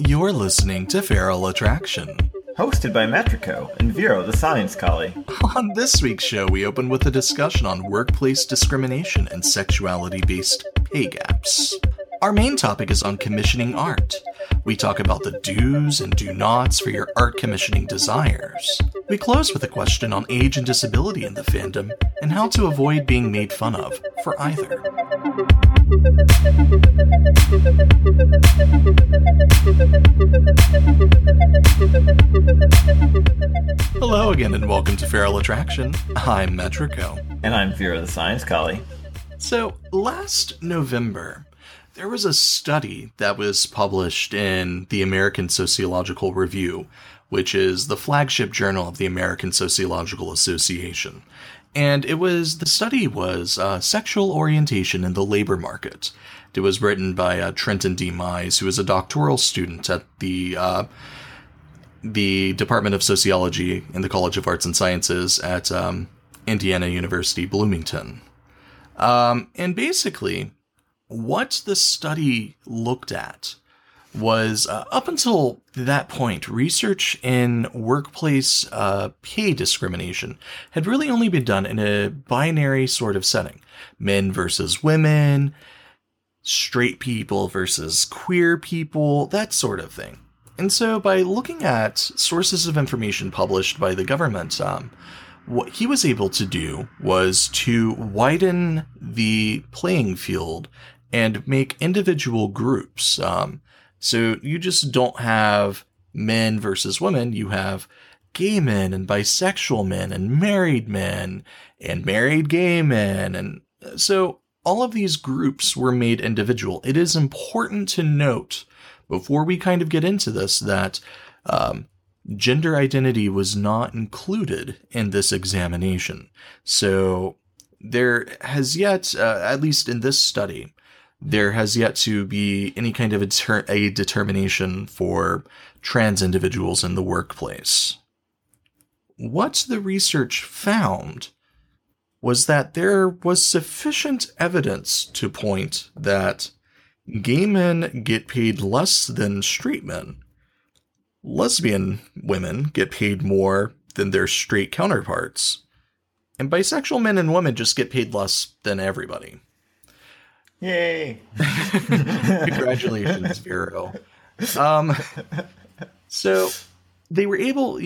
You're listening to Feral Attraction, hosted by Metrico and Vero the Science Collie. On this week's show, we open with a discussion on workplace discrimination and sexuality-based pay gaps. Our main topic is on commissioning art. We talk about the do's and do-nots for your art commissioning desires. We close with a question on age and disability in the fandom and how to avoid being made fun of for either. Hello again and welcome to Feral Attraction. I'm Metrico. And I'm Vero the Science Collie. So, last November, there was a study that was published in the American Sociological Review, which is the flagship journal of the American Sociological Association. And the study was Sexual Orientation in the Labor Market. It was written by Trenton D. Mize, who is a doctoral student at the Department of Sociology in the College of Arts and Sciences at Indiana University Bloomington. And basically, what the study looked at was, up until that point, research in workplace pay discrimination had really only been done in a binary sort of setting. Men versus women, straight people versus queer people, that sort of thing. And so by looking at sources of information published by the government, what he was able to do was to widen the playing field and make individual groups. So you just don't have men versus women. You have gay men and bisexual men and married gay men. And so all of these groups were made individual. It is important to note, before we kind of get into this, that gender identity was not included in this examination. So there has yet, at least in this study, there has yet to be any kind of a determination for trans individuals in the workplace. What the research found was that there was sufficient evidence to point that gay men get paid less than straight men. Lesbian women get paid more than their straight counterparts. And bisexual men and women just get paid less than everybody. Yay! Congratulations, Vero. So they were able,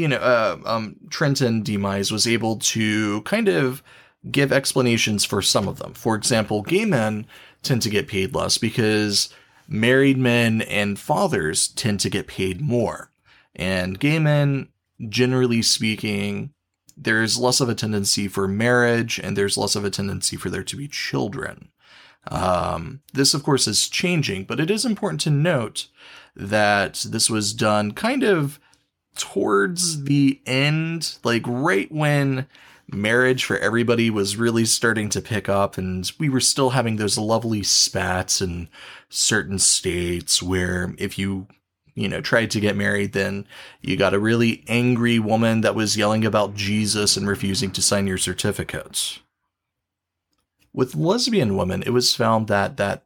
Trenton D. Mize was able to kind of give explanations for some of them. For example, gay men tend to get paid less because married men and fathers tend to get paid more. And gay men, generally speaking, there's less of a tendency for marriage and there's less of a tendency for there to be children. This, of course, is changing, but it is important to note that this was done kind of towards the end, like right when marriage for everybody was really starting to pick up, and we were still having those lovely spats in certain states where if you tried to get married, then you got a really angry woman that was yelling about Jesus and refusing to sign your certificates. With lesbian women, it was found that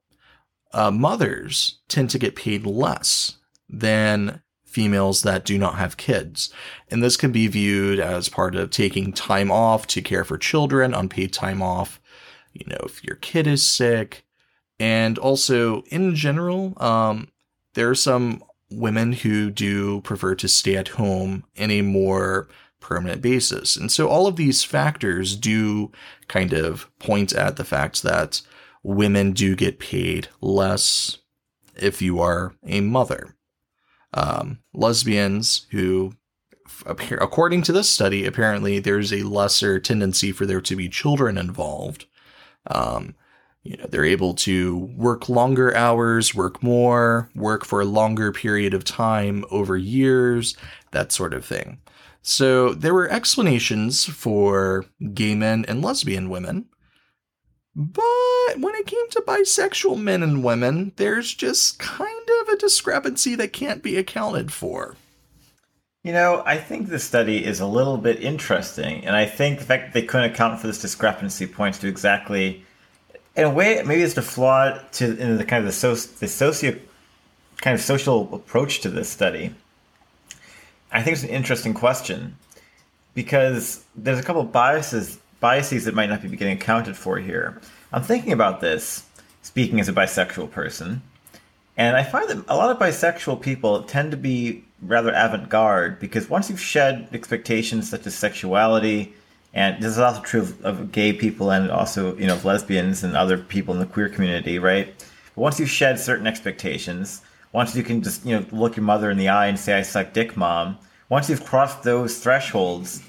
mothers tend to get paid less than females that do not have kids. And this can be viewed as part of taking time off to care for children, unpaid time off, if your kid is sick. And also, in general, there are some women who do prefer to stay at home in a more permanent basis. And so all of these factors do kind of point at the fact that women do get paid less if you are a mother. Lesbians who, according to this study, apparently there's a lesser tendency for there to be children involved. They're able to work longer hours, work more, work for a longer period of time over years, that sort of thing. So there were explanations for gay men and lesbian women. But when it came to bisexual men and women, there's just kind of a discrepancy that can't be accounted for. I think this study is a little bit interesting. And I think the fact that they couldn't account for this discrepancy points to exactly in a way, maybe it's the flaw to in the kind of social approach to this study. I think it's an interesting question because there's a couple of biases that might not be getting accounted for here. I'm thinking about this, speaking as a bisexual person, and I find that a lot of bisexual people tend to be rather avant-garde because once you've shed expectations such as sexuality, and this is also true of gay people and also, you know, of lesbians and other people in the queer community, right? But once you've shed certain expectations, once you can just, you know, look your mother in the eye and say, "I suck dick, mom," once you've crossed those thresholds,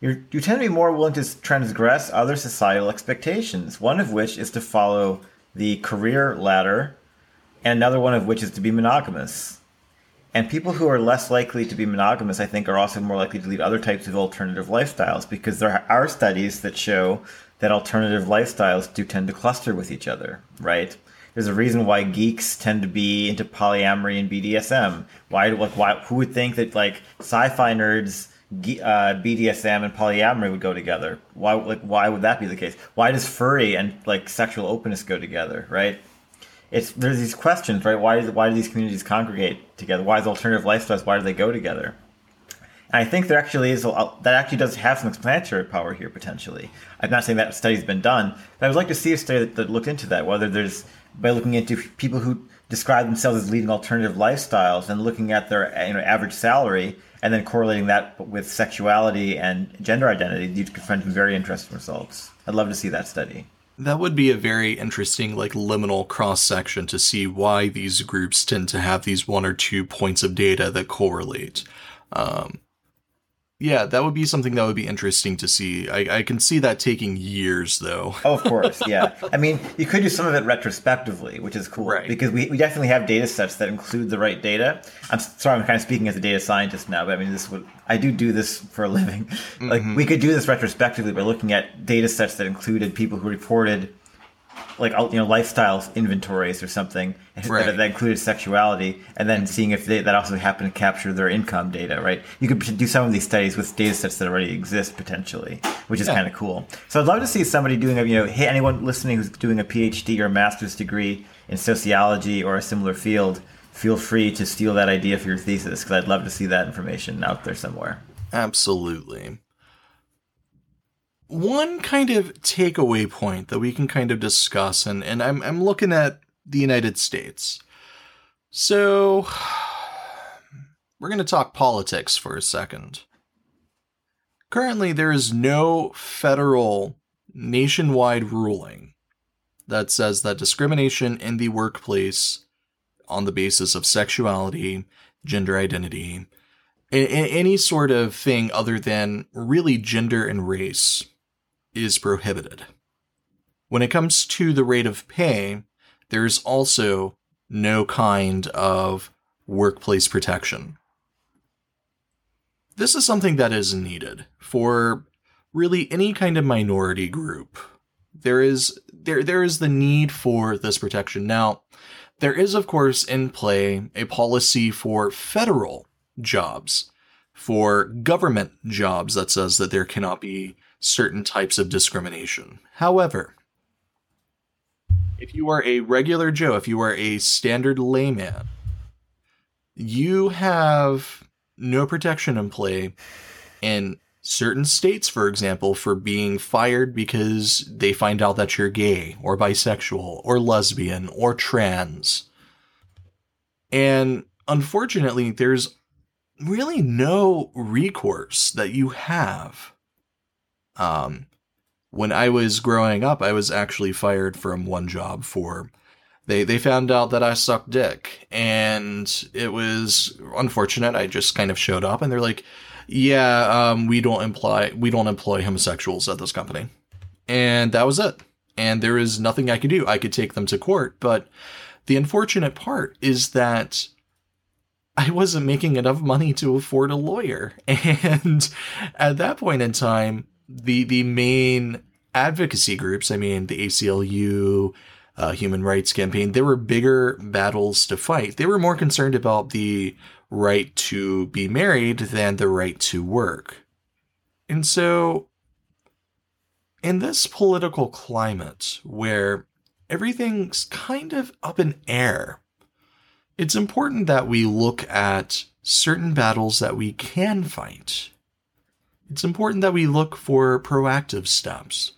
you tend to be more willing to transgress other societal expectations, one of which is to follow the career ladder, and another one of which is to be monogamous. And people who are less likely to be monogamous, I think, are also more likely to lead other types of alternative lifestyles, because there are studies that show that alternative lifestyles do tend to cluster with each other, right? There's a reason why geeks tend to be into polyamory and BDSM. Why? Who would think that, like, sci-fi nerds, BDSM and polyamory would go together? Why would that be the case? Why does furry and like sexual openness go together, right? There's these questions, right? Why do these communities congregate together? Why is alternative lifestyles? Why do they go together? And I think that actually does have some explanatory power here potentially. I'm not saying that study's been done, but I would like to see a study that looked into that. By looking into people who describe themselves as leading alternative lifestyles and looking at their average salary. And then correlating that with sexuality and gender identity, you'd find some very interesting results. I'd love to see that study. That would be a very interesting, like, liminal cross-section to see why these groups tend to have these one or two points of data that correlate. Yeah, that would be something that would be interesting to see. I can see that taking years, though. Oh, of course, yeah. I mean, you could do some of it retrospectively, which is cool, right? Because we definitely have data sets that include the right data. I'm sorry, I'm kind of speaking as a data scientist now, but I mean, I do this for a living. Mm-hmm. Like, we could do this retrospectively by looking at data sets that included people who reported, like, lifestyle inventories or something, right, that included sexuality, and then seeing if that also happened to capture their income data, right? You could do some of these studies with data sets that already exist, potentially, which is kind of cool. So I'd love to see somebody doing anyone listening who's doing a PhD or a master's degree in sociology or a similar field, feel free to steal that idea for your thesis, because I'd love to see that information out there somewhere. Absolutely. One kind of takeaway point that we can kind of discuss, and I'm looking at the United States. So we're going to talk politics for a second. Currently, there is no federal nationwide ruling that says that discrimination in the workplace on the basis of sexuality, gender identity, any sort of thing other than really gender and race is prohibited. When it comes to the rate of pay, there's also no kind of workplace protection. This is something that is needed for really any kind of minority group. There is the need for this protection. Now, there is, of course, in play a policy for federal jobs, for government jobs, that says that there cannot be certain types of discrimination. However, if you are a regular Joe, if you are a standard layman, you have no protection in play in certain states, for example, for being fired because they find out that you're gay or bisexual or lesbian or trans. And unfortunately, there's really no recourse that you have. When I was growing up, I was actually fired from one job for, they found out that I sucked dick, and it was unfortunate. I just kind of showed up and they're like, we don't employ homosexuals at this company. And that was it. And there is nothing I could do. I could take them to court. But the unfortunate part is that I wasn't making enough money to afford a lawyer. And at that point in time, the main advocacy groups, I mean, the ACLU, Human Rights Campaign, there were bigger battles to fight. They were more concerned about the right to be married than the right to work. And so in this political climate where everything's kind of up in air. It's important that we look at certain battles that we can fight. It's important that we look for proactive steps.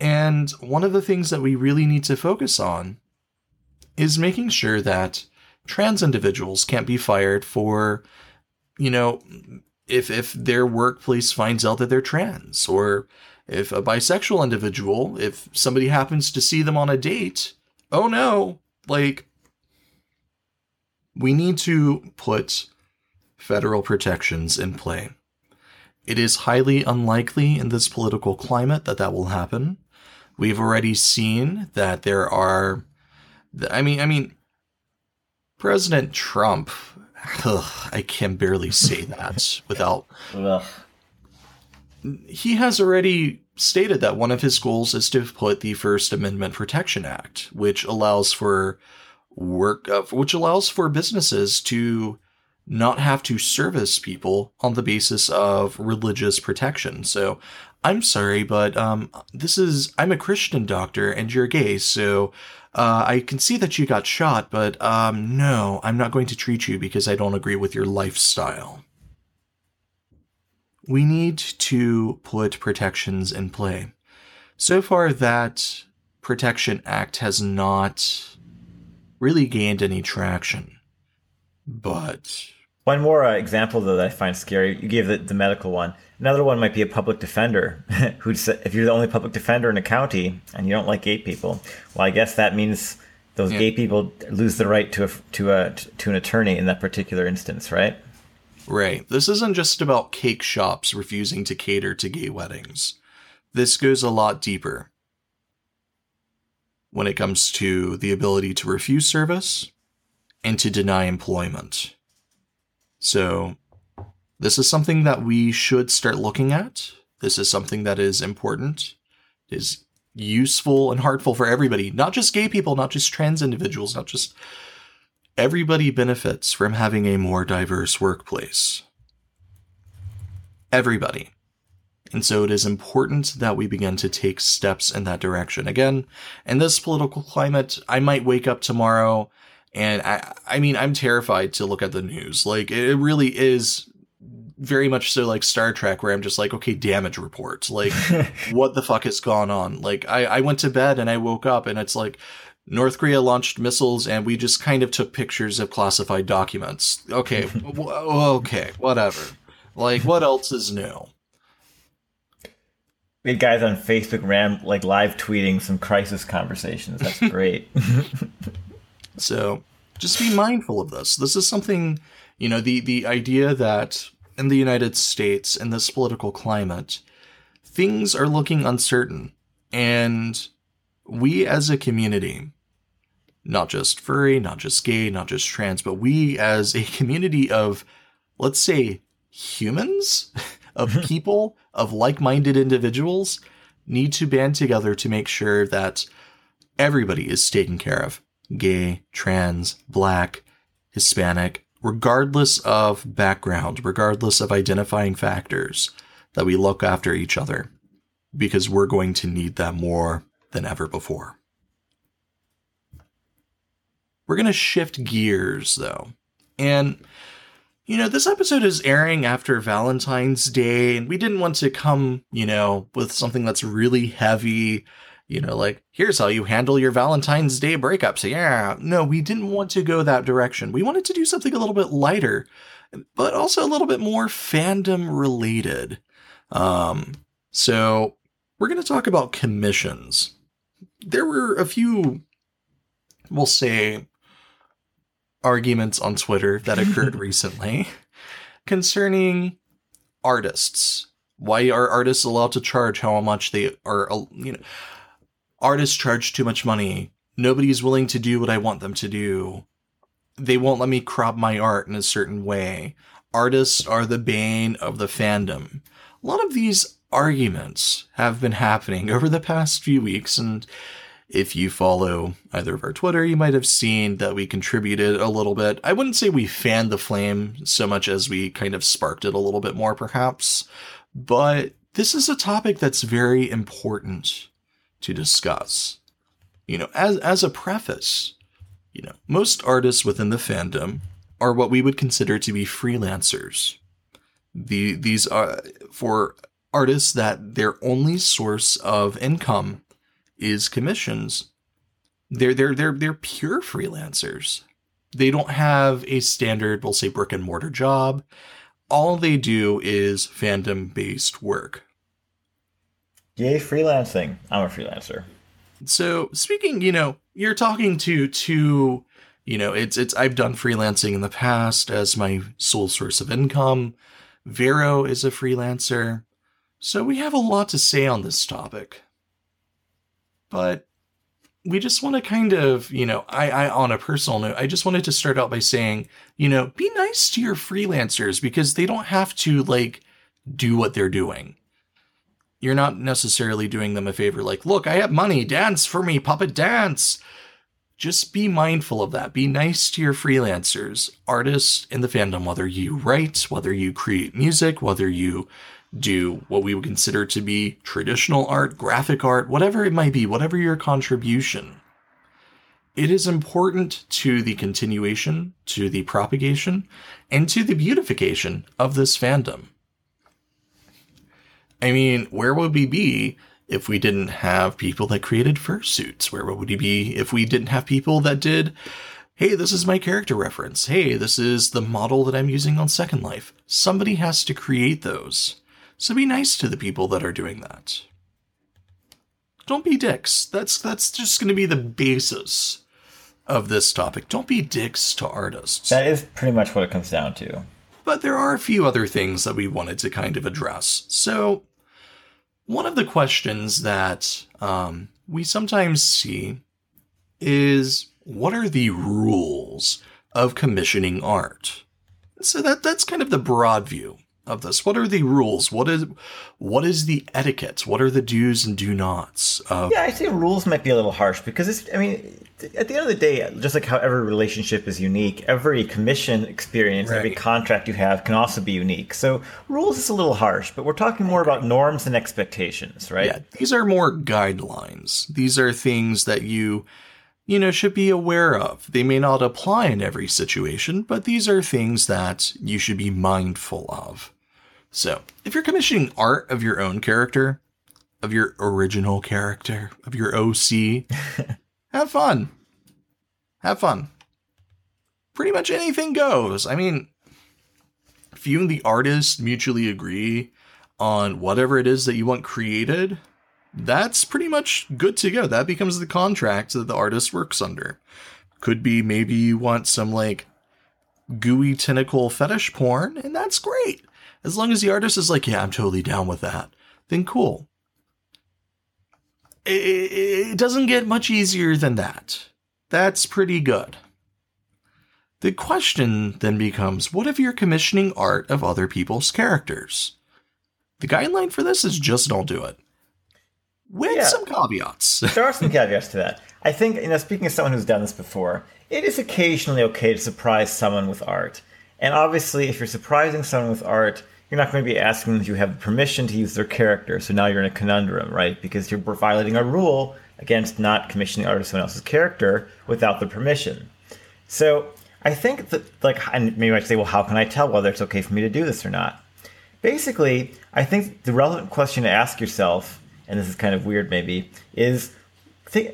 And one of the things that we really need to focus on is making sure that trans individuals can't be fired for, you know, if their workplace finds out that they're trans, or if a bisexual individual, if somebody happens to see them on a date, oh no, like, we need to put federal protections in play. It is highly unlikely in this political climate that that will happen. We've already seen that there are, I mean, President Trump, I can barely say that without... He has already stated that one of his goals is to put the First Amendment Protection Act, which allows for businesses to not have to service people on the basis of religious protection. So I'm sorry, but I'm a Christian doctor and you're gay, so I can see that you got shot, but no, I'm not going to treat you because I don't agree with your lifestyle. We need to put protections in play. So far, that Protection Act has not really gained any traction. But one more example, though, that I find scary. You gave the medical one. Another one might be a public defender. If you're the only public defender in a county and you don't like gay people, well, I guess that means those gay people lose the right to an attorney in that particular instance, right? Right. This isn't just about cake shops refusing to cater to gay weddings. This goes a lot deeper when it comes to the ability to refuse service and to deny employment. So this is something that we should start looking at. This is something that is important, is useful and heartful for everybody, not just gay people, not just trans individuals, not just... Everybody benefits from having a more diverse workplace. Everybody. And so it is important that we begin to take steps in that direction. Again, in this political climate, I might wake up tomorrow and I mean, I'm terrified to look at the news. Like, it really is very much so like Star Trek, where I'm just like, okay, damage report. Like, what the fuck has gone on? Like, I went to bed and I woke up and it's like, North Korea launched missiles, and we just kind of took pictures of classified documents. Okay, okay, whatever. Like, what else is new? We had guys on Facebook live tweeting some crisis conversations. That's great. So, just be mindful of this. This is something, you know, the idea that in the United States, in this political climate, things are looking uncertain, and... we as a community, not just furry, not just gay, not just trans, but we as a community of, let's say, humans, of people, of like-minded individuals, need to band together to make sure that everybody is taken care of. Gay, trans, black, Hispanic, regardless of background, regardless of identifying factors, that we look after each other, because we're going to need that more than ever before. We're going to shift gears, though. And, you know, this episode is airing after Valentine's Day, and we didn't want to come, you know, with something that's really heavy, you know, like, here's how you handle your Valentine's Day breakups. Yeah, no, we didn't want to go that direction. We wanted to do something a little bit lighter, but also a little bit more fandom related. So we're going to talk about commissions. There were a few, we'll say, arguments on Twitter that occurred recently concerning artists. Why are artists allowed to charge how much they are? You know, artists charge too much money. Nobody's willing to do what I want them to do. They won't let me crop my art in a certain way. Artists are the bane of the fandom. A lot of these arguments have been happening over the past few weeks, and if you follow either of our Twitter, you might have seen that we contributed a little bit. I wouldn't say we fanned the flame so much as we kind of sparked it a little bit more, perhaps, but this is a topic that's very important to discuss. You know, as a preface, you know, most artists within the fandom are what we would consider to be freelancers. These are for artists that their only source of income is commissions. They're pure freelancers. They don't have a standard, we'll say, brick and mortar job. All they do is fandom based work. Yay, freelancing. I'm a freelancer. So speaking, you know, you're talking to, you know, it's I've done freelancing in the past as my sole source of income. Vero is a freelancer. So we have a lot to say on this topic. But we just want to kind of, you know, I on a personal note, I just wanted to start out by saying, you know, be nice to your freelancers because they don't have to, like, do what they're doing. You're not necessarily doing them a favor. Like, look, I have money. Dance for me, puppet, dance. Just be mindful of that. Be nice to your freelancers, artists in the fandom, whether you write, whether you create music, whether you do what we would consider to be traditional art, graphic art, whatever it might be, whatever your contribution. It is important to the continuation, to the propagation, and to the beautification of this fandom. I mean, where would we be if we didn't have people that created fursuits? Where would we be if we didn't have people that did, hey, this is my character reference. Hey, this is the model that I'm using on Second Life. Somebody has to create those. So be nice to the people that are doing that. Don't be dicks. That's just going to be the basis of this topic. Don't be dicks to artists. That is pretty much what it comes down to. But there are a few other things that we wanted to kind of address. So one of the questions that we sometimes see is, what are the rules of commissioning art? So that's kind of the broad view of this. What are the rules? What is the etiquette? What are the do's and do nots? Yeah, I think rules might be a little harsh because it's, I mean, at the end of the day, just like how every relationship is unique, every commission experience, right, every contract you have can also be unique. So rules is a little harsh, but we're talking more about norms and expectations, right? Yeah, these are more guidelines. These are things that you know, should be aware of. They may not apply in every situation, but these are things that you should be mindful of. So if you're commissioning art of your own character, of your original character, of your OC, have fun. Have fun. Pretty much anything goes. I mean, if you and the artist mutually agree on whatever it is that you want created, that's pretty much good to go. That becomes the contract that the artist works under. Could be maybe you want some, like, gooey tentacle fetish porn, and that's great. As long as the artist is like, yeah, I'm totally down with that, then cool. It doesn't get much easier than that. That's pretty good. The question then becomes, what if you're commissioning art of other people's characters? The guideline for this is just don't do it. With some caveats. There are some caveats to that. I think, you know, speaking as someone who's done this before, it is occasionally okay to surprise someone with art. And obviously, if you're surprising someone with art, you're not going to be asking them if you have permission to use their character. So now you're in a conundrum, right? Because you're violating a rule against not commissioning art of someone else's character without their permission. So I think that, like, and maybe I say, well, how can I tell whether it's okay for me to do this or not? Basically, I think the relevant question to ask yourself, and this is kind of weird maybe, is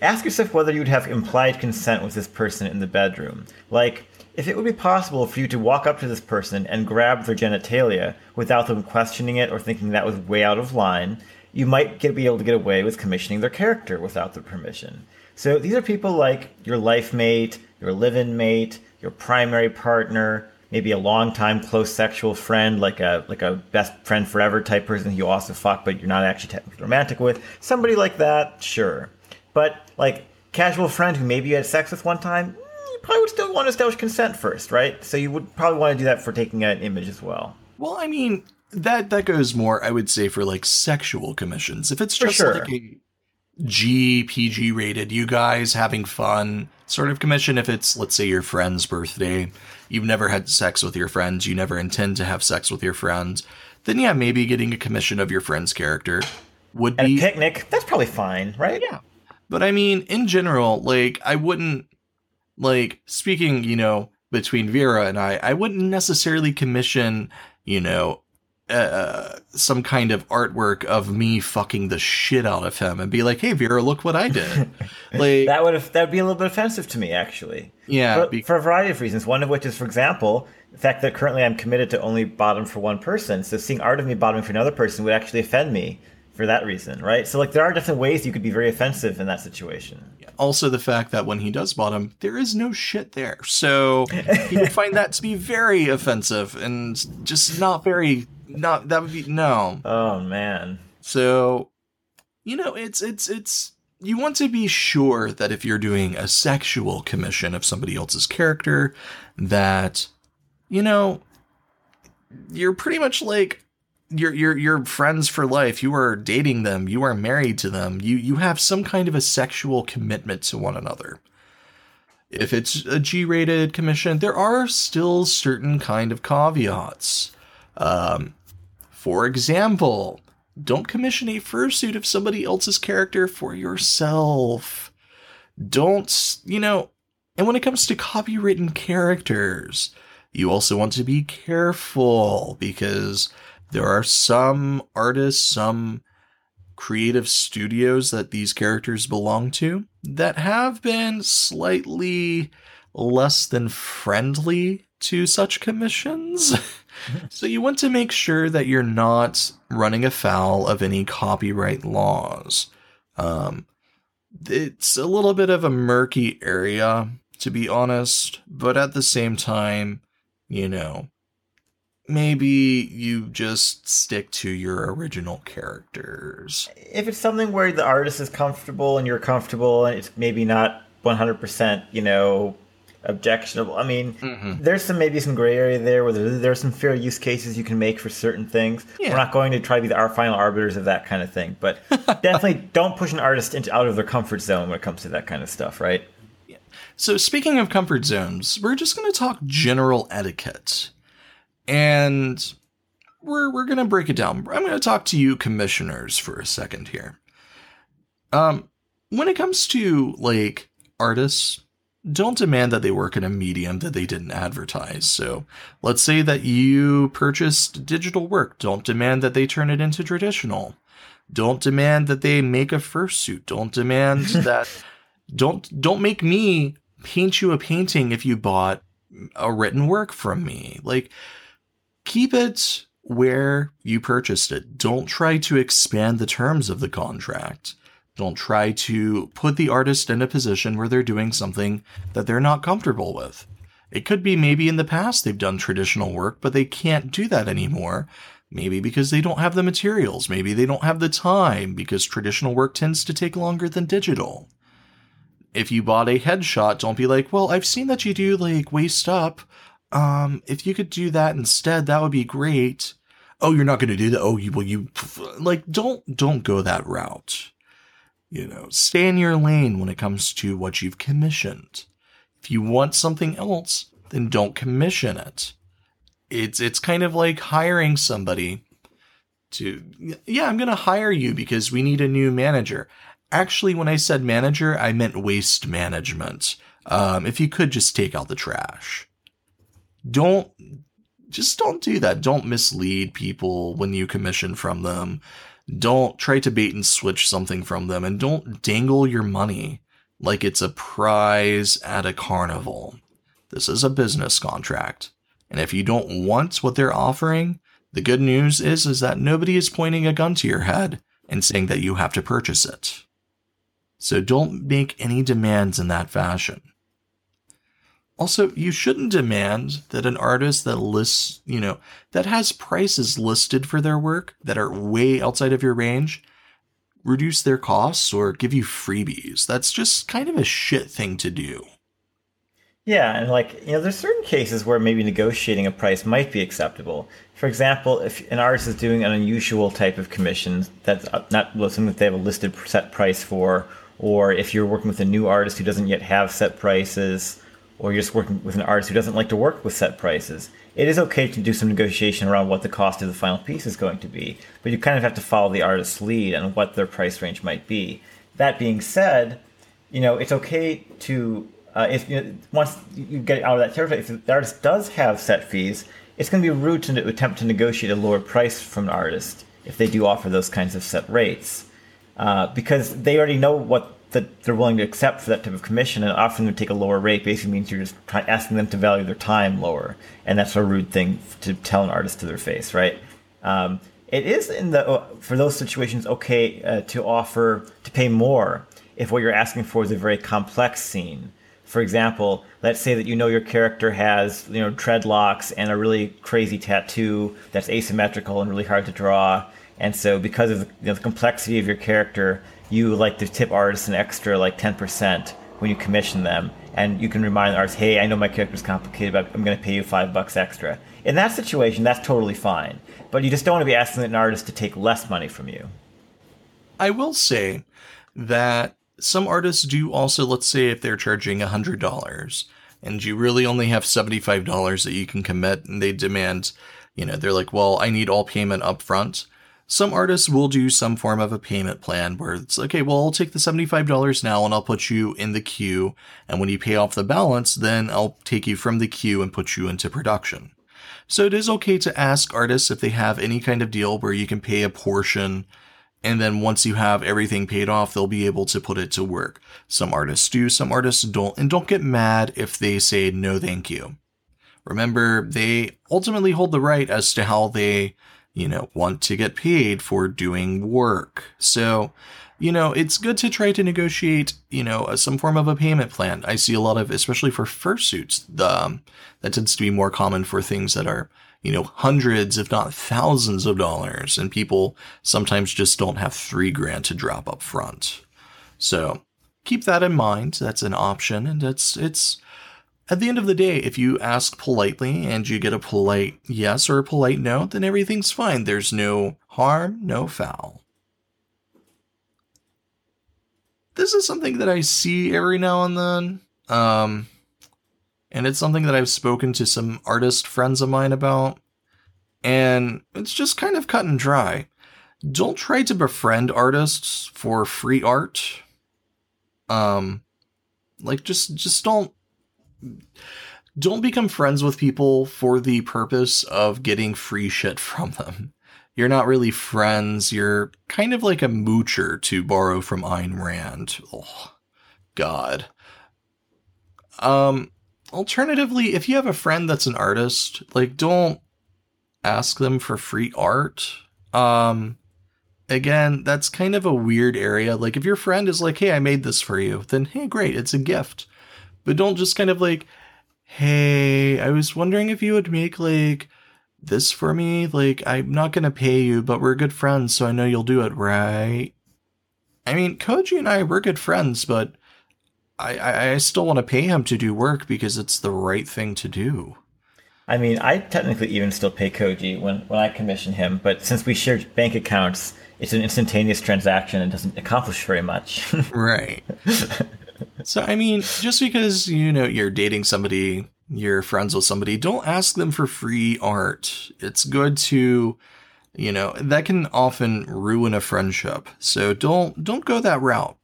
ask yourself whether you'd have implied consent with this person in the bedroom. Like, if it would be possible for you to walk up to this person and grab their genitalia without them questioning it or thinking that was way out of line, you might be able to get away with commissioning their character without their permission. So these are people like your life mate, your live-in mate, your primary partner, maybe a long-time close sexual friend, like a best friend forever type person who you also fuck, but you're not actually technically romantic with. Somebody like that, sure. But, like, casual friend who maybe you had sex with one time, you probably would still want to establish consent first, right? So you would probably want to do that for taking an image as well. Well, I mean, that goes more, I would say, for, like, sexual commissions. If it's just like a G, PG rated, you guys having fun sort of commission. If it's, let's say, your friend's birthday, you've never had sex with your friends, you never intend to have sex with your friends, then yeah, maybe getting a commission of your friend's character would be... At a picnic, that's probably fine, right? Yeah. But I mean, in general, like, I wouldn't, like, speaking, you know, between Vera and I wouldn't necessarily commission, you know, some kind of artwork of me fucking the shit out of him and be like, hey, Vera, look what I did. Like, that would be a little bit offensive to me, actually. Yeah. For a variety of reasons. One of which is, for example, the fact that currently I'm committed to only bottom for one person. So seeing art of me bottoming for another person would actually offend me for that reason, right? So, like, there are different ways you could be very offensive in that situation. Also, the fact that when he does bottom, there is no shit there. So he would find that to be very offensive and just not very... Not that would be no. Oh man. So, you know, it's you want to be sure that if you're doing a sexual commission of somebody else's character, that, you know, you're pretty much like you're friends for life. You are dating them. You are married to them. You have some kind of a sexual commitment to one another. If it's a G-rated commission, there are still certain kind of caveats. For example, don't commission a fursuit of somebody else's character for yourself. Don't, you know, and when it comes to copywritten characters, you also want to be careful because there are some artists, some creative studios that these characters belong to that have been slightly less than friendly to such commissions. So you want to make sure that you're not running afoul of any copyright laws. It's a little bit of a murky area, to be honest, but at the same time, you know, maybe you just stick to your original characters. If it's something where the artist is comfortable and you're comfortable and it's maybe not 100%, you know, objectionable. I mean, There's maybe some gray area there where there's some fair use cases you can make for certain things. Yeah. We're not going to try to be our final arbiters of that kind of thing, but definitely don't push an artist out of their comfort zone when it comes to that kind of stuff, right? Yeah. So speaking of comfort zones, we're just going to talk general etiquette, and we're going to break it down. I'm going to talk to you commissioners for a second here. When it comes to, like, artists, don't demand that they work in a medium that they didn't advertise. So let's say that you purchased digital work. Don't demand that they turn it into traditional. Don't demand that they make a fursuit. Don't demand that. Don't make me paint you a painting if you bought a written work from me. Like, keep it where you purchased it. Don't try to expand the terms of the contract. Don't try to put the artist in a position where they're doing something that they're not comfortable with. It could be maybe in the past they've done traditional work, but they can't do that anymore. Maybe because they don't have the materials. Maybe they don't have the time because traditional work tends to take longer than digital. If you bought a headshot, don't be like, well, I've seen that you do, like, waist up. If you could do that instead, that would be great. Oh, you're not going to do that. Oh, you like, don't go that route. You know, stay in your lane when it comes to what you've commissioned. If you want something else, then don't commission it. It's kind of like hiring somebody to, yeah, I'm going to hire you because we need a new manager. Actually, when I said manager, I meant waste management. If you could just take out the trash. Don't do that. Don't mislead people when you commission from them. Don't try to bait and switch something from them, and don't dangle your money like it's a prize at a carnival. This is a business contract. And if you don't want what they're offering, the good news is that nobody is pointing a gun to your head and saying that you have to purchase it. So don't make any demands in that fashion. Also, you shouldn't demand that an artist that lists, you know, that has prices listed for their work that are way outside of your range, reduce their costs or give you freebies. That's just kind of a shit thing to do. Yeah, and, like, you know, there's certain cases where maybe negotiating a price might be acceptable. For example, if an artist is doing an unusual type of commission that's not something that they have a listed set price for, or if you're working with a new artist who doesn't yet have set prices, or you're just working with an artist who doesn't like to work with set prices, it is okay to do some negotiation around what the cost of the final piece is going to be, but you kind of have to follow the artist's lead on what their price range might be. That being said, you know, it's okay to if you know, once you get out of that territory, if the artist does have set fees, it's going to be rude to attempt to negotiate a lower price from an artist if they do offer those kinds of set rates, because they already know what that they're willing to accept for that type of commission, and offering them to take a lower rate basically means you're just asking them to value their time lower, and that's a rude thing to tell an artist to their face, right? It is in the for those situations okay to offer to pay more if what you're asking for is a very complex scene. For example, let's say that you know your character has dreadlocks and a really crazy tattoo that's asymmetrical and really hard to draw, and so because of the complexity of your character, you like to tip artists an extra like 10% when you commission them, and you can remind the artist, hey, I know my character's complicated, but I'm going to pay you $5 extra. In that situation, that's totally fine. But you just don't want to be asking an artist to take less money from you. I will say that some artists do also, let's say if they're charging $100 and you really only have $75 that you can commit, and they demand, they're like, well, I need all payment up front. Some artists will do some form of a payment plan where it's, okay, well, I'll take the $75 now and I'll put you in the queue. And when you pay off the balance, then I'll take you from the queue and put you into production. So it is okay to ask artists if they have any kind of deal where you can pay a portion. And then once you have everything paid off, they'll be able to put it to work. Some artists do, some artists don't. And don't get mad if they say, no, thank you. Remember, they ultimately hold the right as to how they want to get paid for doing work. So, it's good to try to negotiate, some form of a payment plan. I see a lot of, especially for fursuits, that tends to be more common for things that are, hundreds, if not thousands of dollars. And people sometimes just don't have $3,000 to drop up front. So keep that in mind. That's an option. And it's at the end of the day, if you ask politely and you get a polite yes or a polite no, then everything's fine. There's no harm, no foul. This is something that I see every now and then. And it's something that I've spoken to some artist friends of mine about. And it's just kind of cut and dry. Don't try to befriend artists for free art. Just don't become friends with people for the purpose of getting free shit from them. You're not really friends. You're kind of like a moocher, to borrow from Ayn Rand. Oh, God. Alternatively, if you have a friend that's an artist, don't ask them for free art. Again, that's kind of a weird area. If your friend is like, hey, I made this for you, then, hey, great, it's a gift. But don't just kind of hey, I was wondering if you would make this for me. I'm not going to pay you, but we're good friends, so I know you'll do it, right? I mean, Koji and I, we're good friends, but I still want to pay him to do work because it's the right thing to do. I mean, I technically even still pay Koji when I commission him, but since we share bank accounts, it's an instantaneous transaction and doesn't accomplish very much. Right. So, I mean, just because, you're dating somebody, you're friends with somebody, don't ask them for free art. It's good to, that can often ruin a friendship. So don't go that route.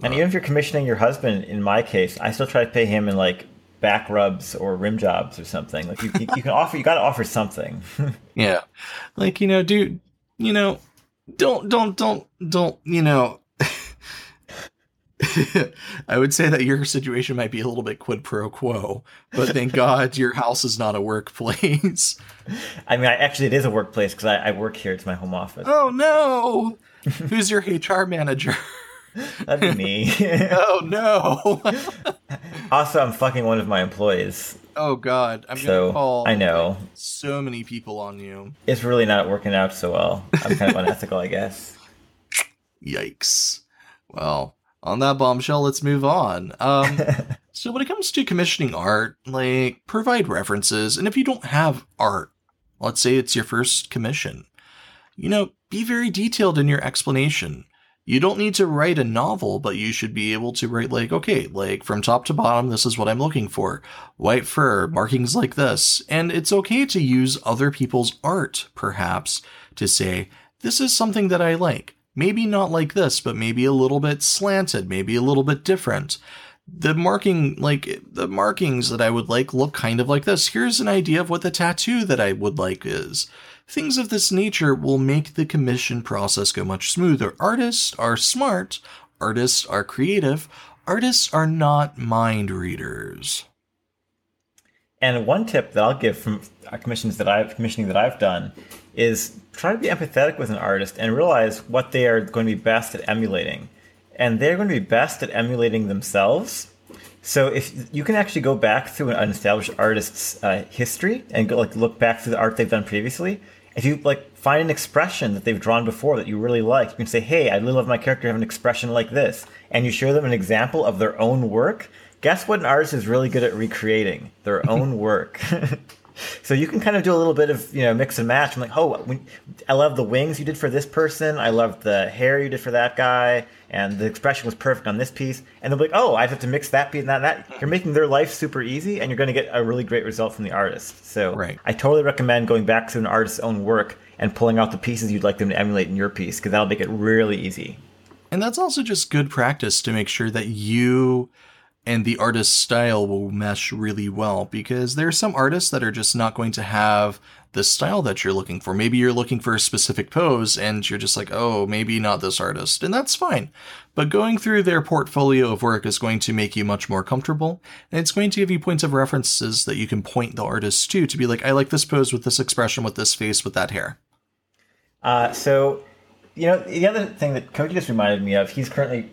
And even if you're commissioning your husband, in my case, I still try to pay him in back rubs or rim jobs or something. You can offer, you got to offer something. Yeah. Don't. I would say that your situation might be a little bit quid pro quo, but thank God your house is not a workplace. I mean, it is a workplace because I work here. It's my home office. Oh, no. Who's your HR manager? That'd be me. Oh, no. Also, I'm fucking one of my employees. Oh, God. I'm going to call so many people on you. It's really not working out so well. I'm kind of unethical, I guess. Yikes. Well. On that bombshell, let's move on. So when it comes to commissioning art, provide references. And if you don't have art, let's say it's your first commission, be very detailed in your explanation. You don't need to write a novel, but you should be able to write from top to bottom, this is what I'm looking for. White fur, markings like this. And it's okay to use other people's art, perhaps, to say, this is something that I like. Maybe not like this, but maybe a little bit slanted, maybe a little bit different. The markings that I would like look kind of like this. Here's an idea of what the tattoo that I would like is. Things of this nature will make the commission process go much smoother. Artists are smart. Artists are creative. Artists are not mind readers. And one tip that I'll give from commissioning that I've done is try to be empathetic with an artist and realize what they are going to be best at emulating. And they're going to be best at emulating themselves. So if you can actually go back through an established artist's history and go, look back through the art they've done previously, if you find an expression that they've drawn before that you really like, you can say, hey, I really love my character to have an expression like this. And you show them an example of their own work. Guess what an artist is really good at recreating? Their own work. So you can kind of do a little bit of, mix and match. I'm like, oh, I love the wings you did for this person. I love the hair you did for that guy. And the expression was perfect on this piece. And they'll be like, oh, I have to mix that piece and that. You're making their life super easy, and you're going to get a really great result from the artist. So right. I totally recommend going back to an artist's own work and pulling out the pieces you'd like them to emulate in your piece, because that'll make it really easy. And that's also just good practice to make sure that you and the artist's style will mesh really well, because there are some artists that are just not going to have the style that you're looking for. Maybe you're looking for a specific pose and you're just like, oh, maybe not this artist. And that's fine. But going through their portfolio of work is going to make you much more comfortable. And it's going to give you points of references that you can point the artist to be like, I like this pose with this expression, with this face, with that hair. The other thing that Koji just reminded me of, he's currently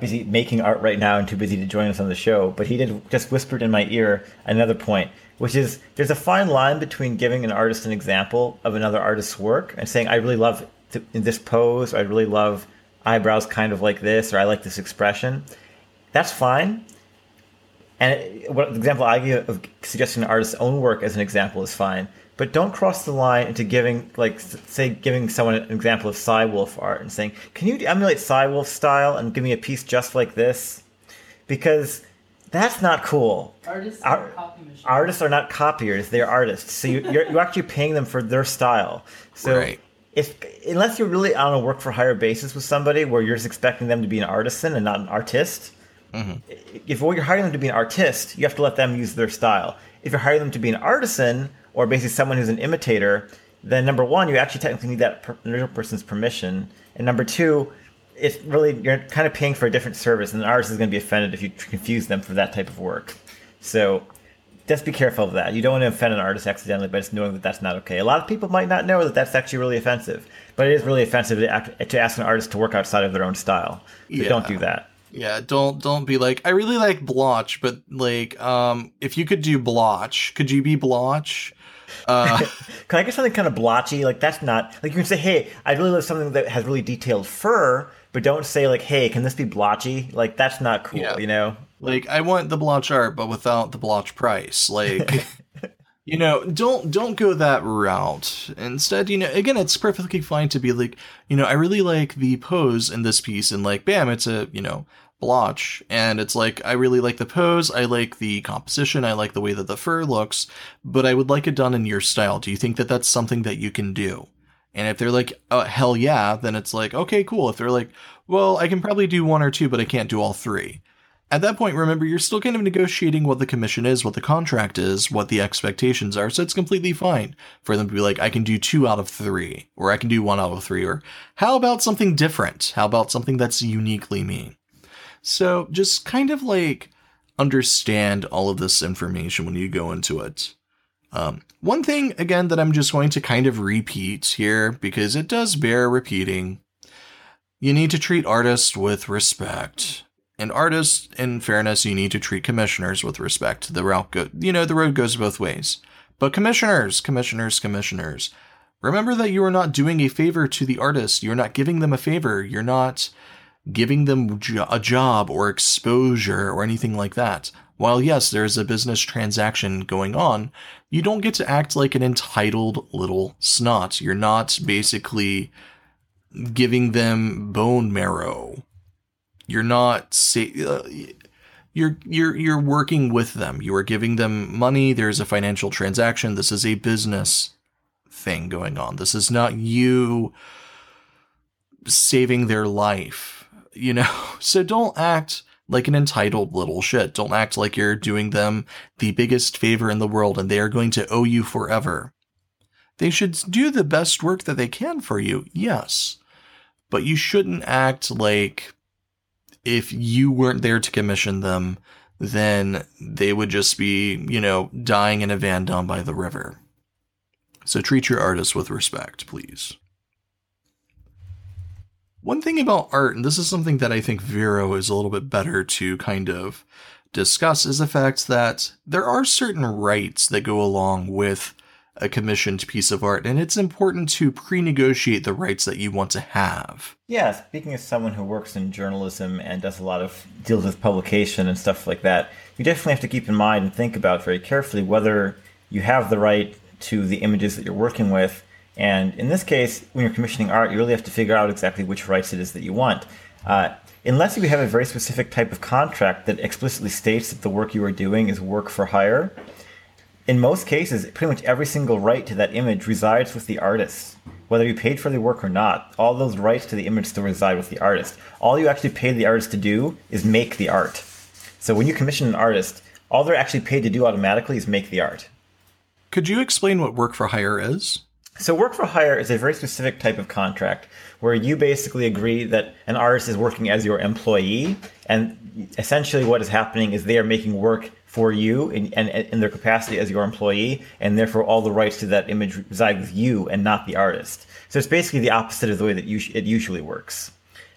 busy making art right now and too busy to join us on the show, but he did just whispered in my ear another point, which is there's a fine line between giving an artist an example of another artist's work and saying, I really love this pose, or I really love eyebrows kind of like this, or I like this expression. That's fine. And the example I give of suggesting an artist's own work as an example is fine, but don't cross the line into giving someone an example of Psywolf art and saying, can you emulate Psywolf style and give me a piece just like this? Because that's not cool. Artists are copy machines. Artists are not copiers. They're artists. So you're actually paying them for their style. So right. Unless you're really on a work for hire basis with somebody where you're just expecting them to be an artisan and not an artist, mm-hmm. If you're hiring them to be an artist, you have to let them use their style. If you're hiring them to be an artisan, or basically someone who's an imitator, then number one, you actually technically need that original person's permission. And number two, it's really, you're kind of paying for a different service, and an artist is going to be offended if you confuse them for that type of work. So just be careful of that. You don't want to offend an artist accidentally by just knowing that that's not okay. A lot of people might not know that that's actually really offensive, but it is really offensive to ask an artist to work outside of their own style. So don't do that. Yeah, don't be like, I really like blotch, but if you could do blotch, could you be blotch? Can I get something kind of blotchy? That's not you can say, hey, I really love something that has really detailed fur, but don't say hey, can this be blotchy? That's not cool, yeah. I want the blotch art, but without the blotch price. Don't go that route. Instead, again, it's perfectly fine to be I really like the pose in this piece, and bam, it's a, blotch. And it's I really like the pose. I like the composition. I like the way that the fur looks, but I would like it done in your style. Do you think that that's something that you can do? And if they're oh, hell yeah, then it's okay, cool. If they're well, I can probably do one or two, but I can't do all three. At that point, remember, you're still kind of negotiating what the commission is, what the contract is, what the expectations are. So it's completely fine for them to be I can do 2 out of 3, or I can do 1 out of 3, or how about something different? How about something that's uniquely me? So just kind of understand all of this information when you go into it. One thing, again, that I'm just going to kind of repeat here, because it does bear repeating. You need to treat artists with respect. And artists, in fairness, you need to treat commissioners with respect. The road goes both ways. But commissioners. Remember that you are not doing a favor to the artist. You're not giving them a favor. You're not giving them a job or exposure or anything like that. While, yes, there is a business transaction going on, you don't get to act like an entitled little snot. You're not basically giving them bone marrow. You're not you're working with them. You are giving them money. There's a financial transaction. This is a business thing going on. This is not you saving their life, you know? So don't act like an entitled little shit. Don't act like you're doing them the biggest favor in the world and they are going to owe you forever. They should do the best work that they can for you, yes. But you shouldn't act like if you weren't there to commission them, then they would just be, you know, dying in a van down by the river. So treat your artists with respect, please. One thing about art, and this is something that I think Vero is a little bit better to kind of discuss, is the fact that there are certain rights that go along with a commissioned piece of art, and it's important to pre-negotiate the rights that you want to have. Yeah, speaking as someone who works in journalism and does a lot of deals with publication and stuff like that, you definitely have to keep in mind and think about very carefully whether you have the right to the images that you're working with. And in this case, when you're commissioning art, you really have to figure out exactly which rights it is that you want. Unless you have a very specific type of contract that explicitly states that the work you are doing is work for hire, in most cases, pretty much every single right to that image resides with the artist. Whether you paid for the work or not, all those rights to the image still reside with the artist. All you actually pay the artist to do is make the art. So when you commission an artist, all they're actually paid to do automatically is make the art. Could you explain what work for hire is? So work for hire is a very specific type of contract where you basically agree that an artist is working as your employee, and essentially what is happening is they are making work for you in their capacity as your employee, and therefore all the rights to that image reside with you and not the artist. So it's basically the opposite of the way that it usually works.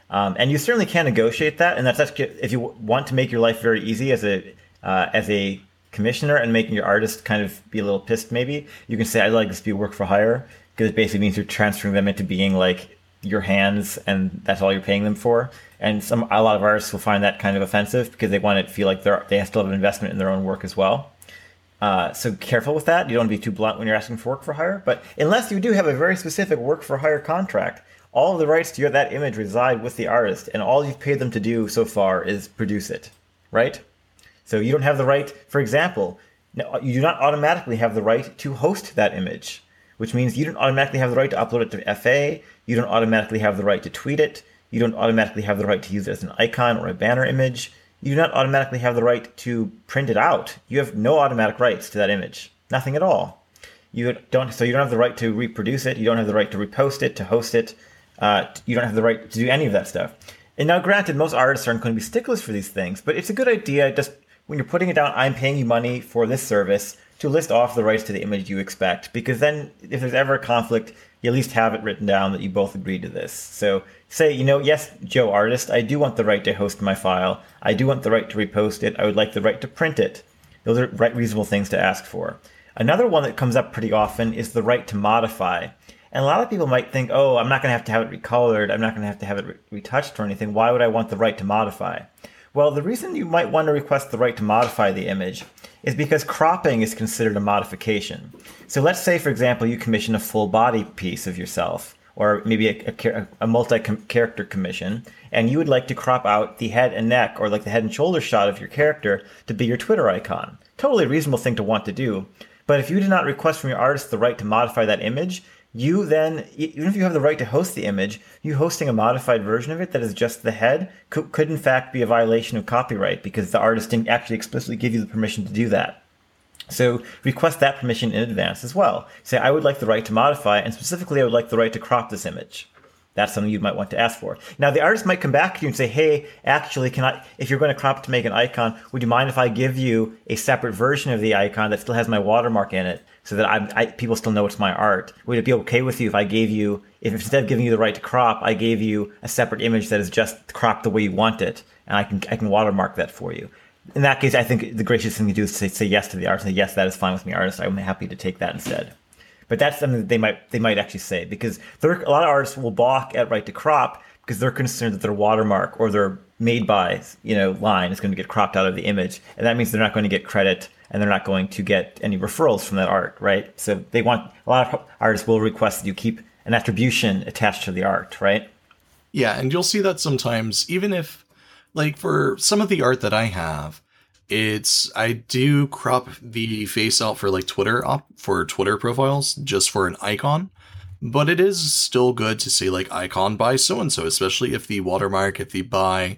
And you certainly can negotiate that, and that's actually, if you want to make your life very easy as a commissioner and making your artist kind of be a little pissed, maybe you can say, I'd like this to be work for hire, because it basically means you're transferring them into being like your hands, and that's all you're paying them for. And a lot of artists will find that kind of offensive because they want to feel like they still have an investment in their own work as well. So careful with that. You don't want to be too blunt when you're asking for work for hire, but unless you do have a very specific work for hire contract, all of the rights to that image reside with the artist, and all you've paid them to do so far is produce it, right? So you don't have the right, for example, you do not automatically have the right to host that image, which means you don't automatically have the right to upload it to FA, you don't automatically have the right to tweet it, you don't automatically have the right to use it as an icon or a banner image, you do not automatically have the right to print it out. You have no automatic rights to that image, nothing at all. So you don't have the right to reproduce it, you don't have the right to repost it, to host it, you don't have the right to do any of that stuff. And now granted, most artists aren't going to be sticklers for these things, but it's a good idea just when you're putting it down, I'm paying you money for this service, to list off the rights to the image you expect, because then if there's ever a conflict, you at least have it written down that you both agreed to this. So say, yes, Joe Artist, I do want the right to host my file. I do want the right to repost it. I would like the right to print it. Those are reasonable things to ask for. Another one that comes up pretty often is the right to modify. And a lot of people might think, oh, I'm not going to have it recolored. I'm not going to have it retouched or anything. Why would I want the right to modify? Well, the reason you might want to request the right to modify the image is because cropping is considered a modification. So let's say, for example, you commission a full body piece of yourself, or maybe a multi-character commission, and you would like to crop out the head and neck, or like the head and shoulder shot of your character to be your Twitter icon. Totally reasonable thing to want to do. But if you did not request from your artist the right to modify that image, you then, even if you have the right to host the image, you hosting a modified version of it that is just the head could in fact be a violation of copyright, because the artist didn't actually explicitly give you the permission to do that. So request that permission in advance as well. Say, I would like the right to modify, and specifically I would like the right to crop this image. That's something you might want to ask for. Now, the artist might come back to you and say, hey, actually, if you're going to crop to make an icon, would you mind if I give you a separate version of the icon that still has my watermark in it so that people still know it's my art? Would it be okay with you if instead of giving you the right to crop, I gave you a separate image that is just cropped the way you want it, and I can watermark that for you? In that case, I think the gracious thing to do is to say yes to the artist. Say, yes, that is fine with me, artist. I'm happy to take that instead. But that's something that they might actually say, because a lot of artists will balk at right to crop because they're concerned that their watermark or their made by line is going to get cropped out of the image, and that means they're not going to get credit and they're not going to get any referrals from that art, right? So a lot of artists will request that you keep an attribution attached to the art, right? Yeah, and you'll see that sometimes, even if like for some of the art that I have. I do crop the face out for Twitter profiles just for an icon, But it is still good to see, like, icon by so-and-so, especially if the watermark, if the by,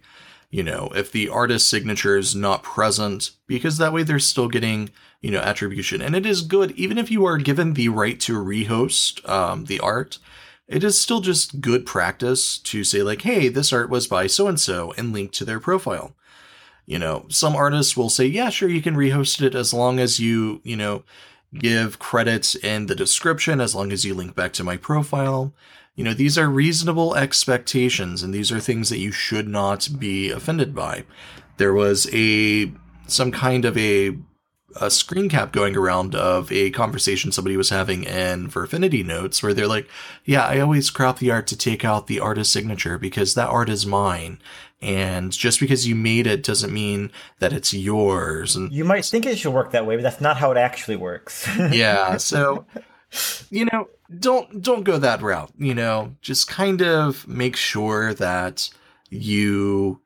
you know, if the artist signature is not present, because that way they're still getting, you know, attribution. And it is good, even if you are given the right to rehost the art, it is still just good practice to say, like, hey, this art was by so-and-so, and link to their profile. You know, some artists will say, yeah, sure, you can rehost it as long as you, you know, give credits in the description, as long as you link back to my profile. You know, these are reasonable expectations, and these are things that you should not be offended by. There was some kind of a screen cap going around of a conversation somebody was having in Fur Affinity Notes where they're like, yeah, I always crop the art to take out the artist signature because that art is mine. And just because you made it doesn't mean that it's yours. And you might think it should work that way, but that's not how it actually works. Yeah. So, you know, don't go that route, you know, just kind of make sure that you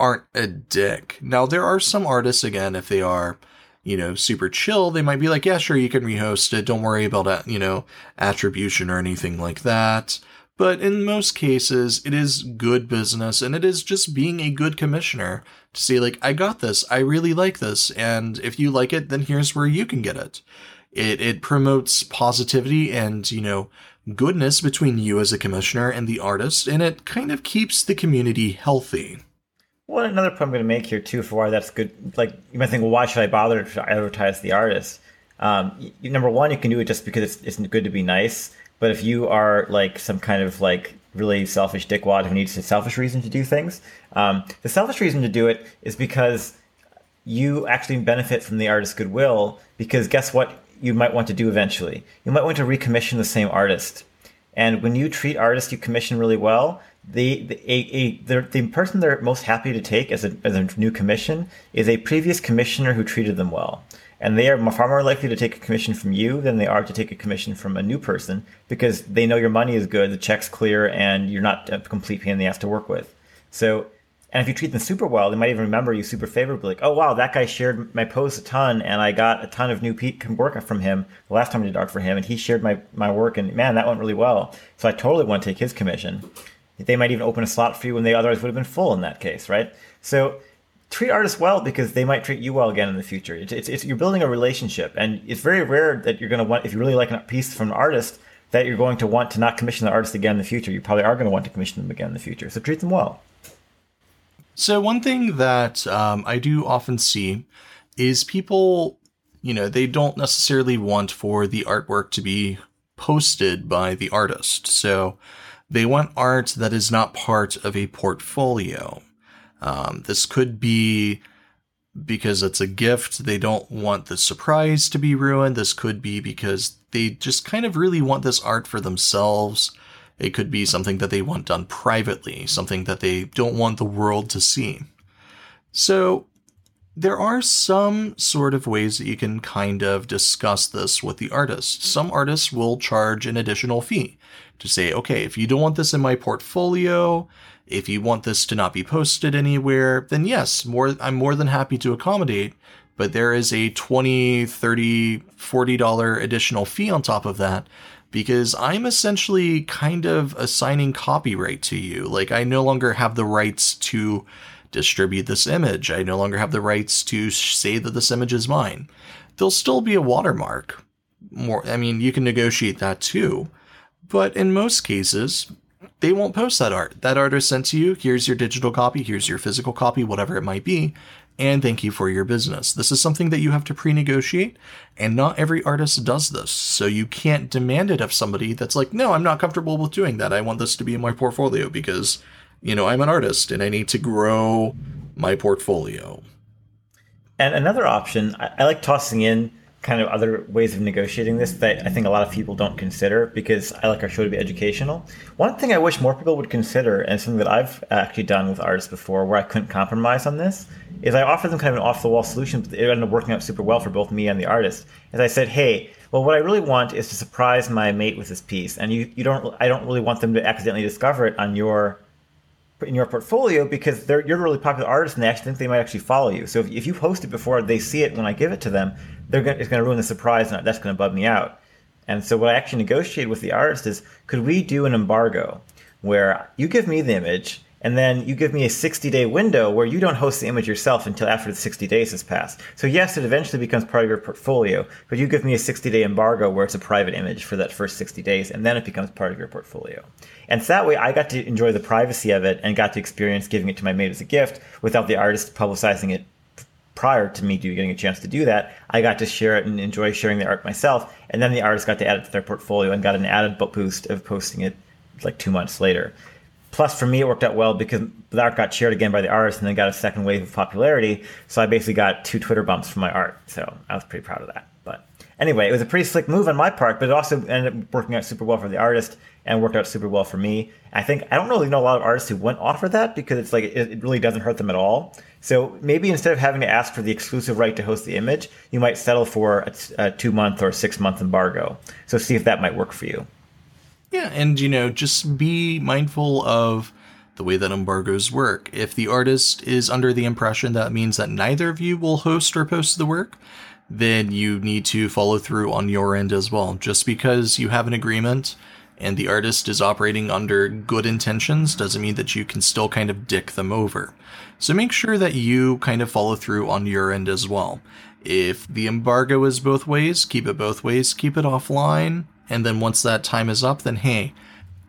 aren't a dick. Now, there are some artists, again, if they are, you know, super chill, they might be like, yeah, sure, you can rehost it. Don't worry about, you know, attribution or anything like that. But in most cases, it is good business, and it is just being a good commissioner to say, like, I got this. I really like this. And if you like it, then here's where you can get it. It promotes positivity and, you know, goodness between you as a commissioner and the artist, and it kind of keeps the community healthy. Well, another point I'm going to make here, too, for why that's good, like, you might think, well, why should I bother to advertise the artist? Number one, you can do it just because it's good to be nice. But if you are, like, some kind of, like, really selfish dickwad who needs a selfish reason to do things, the selfish reason to do it is because you actually benefit from the artist's goodwill, because guess what you might want to do eventually? You might want to recommission the same artist. And when you treat artists you commission really well, the person they're most happy to take as a new commission is a previous commissioner who treated them well. And they are far more likely to take a commission from you than they are to take a commission from a new person, because they know your money is good, the check's clear, and you're not a complete pain in the ass to work with. So, and if you treat them super well, they might even remember you super favorably. Like, oh, wow, that guy shared my post a ton, and I got a ton of new work from him the last time I did art for him, and he shared my work, and man, that went really well. So I totally want to take his commission. They might even open a slot for you when they otherwise would have been full in that case, right? So treat artists well, because they might treat you well again in the future. It's you're building a relationship, and it's very rare that you're going to want, if you really like a piece from an artist, that you're going to want to not commission the artist again in the future. You probably are going to want to commission them again in the future. So treat them well. So one thing that I do often see is people, you know, they don't necessarily want for the artwork to be posted by the artist. So they want art that is not part of a portfolio. This could be because it's a gift. They don't want the surprise to be ruined. This could be because they just kind of really want this art for themselves. It could be something that they want done privately, something that they don't want the world to see. So there are some sort of ways that you can kind of discuss this with the artist. Some artists will charge an additional fee to say, okay, if you don't want this in my portfolio, if you want this to not be posted anywhere, then yes, I'm more than happy to accommodate. But there is a $20, $30, $40 additional fee on top of that, because I'm essentially kind of assigning copyright to you. Like, I no longer have the rights to distribute this image. I no longer have the rights to say that this image is mine. There'll still be a watermark. You can negotiate that too. But in most cases, they won't post that art. That art is sent to you. Here's your digital copy. Here's your physical copy, whatever it might be. And thank you for your business. This is something that you have to pre-negotiate, and not every artist does this. So you can't demand it of somebody that's like, no, I'm not comfortable with doing that. I want this to be in my portfolio because, you know, I'm an artist and I need to grow my portfolio. And another option, I like tossing in kind of other ways of negotiating this that I think a lot of people don't consider, because I like our show to be educational. One thing I wish more people would consider, and something that I've actually done with artists before where I couldn't compromise on this, is I offered them kind of an off-the-wall solution, but it ended up working out super well for both me and the artist. As I said, hey, well, what I really want is to surprise my mate with this piece, and I don't really want them to accidentally discover it on in your portfolio, because you're a really popular artist and they actually think they might actually follow you. So if you post it before they see it when I give it to them, it's going to ruin the surprise, and that's going to bug me out. And so what I actually negotiated with the artist is, could we do an embargo where you give me the image and then you give me a 60-day window where you don't host the image yourself until after the 60 days has passed. So yes, it eventually becomes part of your portfolio, but you give me a 60-day embargo where it's a private image for that first 60 days, and then it becomes part of your portfolio. And so that way I got to enjoy the privacy of it and got to experience giving it to my mate as a gift without the artist publicizing it prior to me getting a chance to do that. I got to share it and enjoy sharing the art myself, and then the artist got to add it to their portfolio and got an added boost of posting it like 2 months later. Plus, for me, it worked out well because the art got shared again by the artist and then got a second wave of popularity. So I basically got 2 Twitter bumps from my art. So I was pretty proud of that. But anyway, it was a pretty slick move on my part, but it also ended up working out super well for the artist and worked out super well for me. I don't really know a lot of artists who wouldn't offer that because it's like it really doesn't hurt them at all. So maybe instead of having to ask for the exclusive right to host the image, you might settle for a 2-month or 6-month embargo. So see if that might work for you. Yeah, and, just be mindful of the way that embargoes work. If the artist is under the impression that means that neither of you will host or post the work, then you need to follow through on your end as well. Just because you have an agreement and the artist is operating under good intentions doesn't mean that you can still kind of dick them over. So make sure that you kind of follow through on your end as well. If the embargo is both ways, keep it both ways, keep it offline. And then once that time is up, then, hey,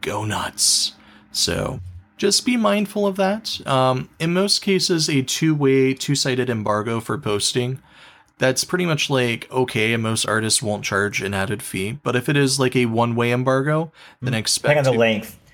go nuts. So just be mindful of that. In most cases, a two-way, two-sided embargo for posting, that's pretty much like, okay, and most artists won't charge an added fee. But if it is like a one-way embargo, then expect...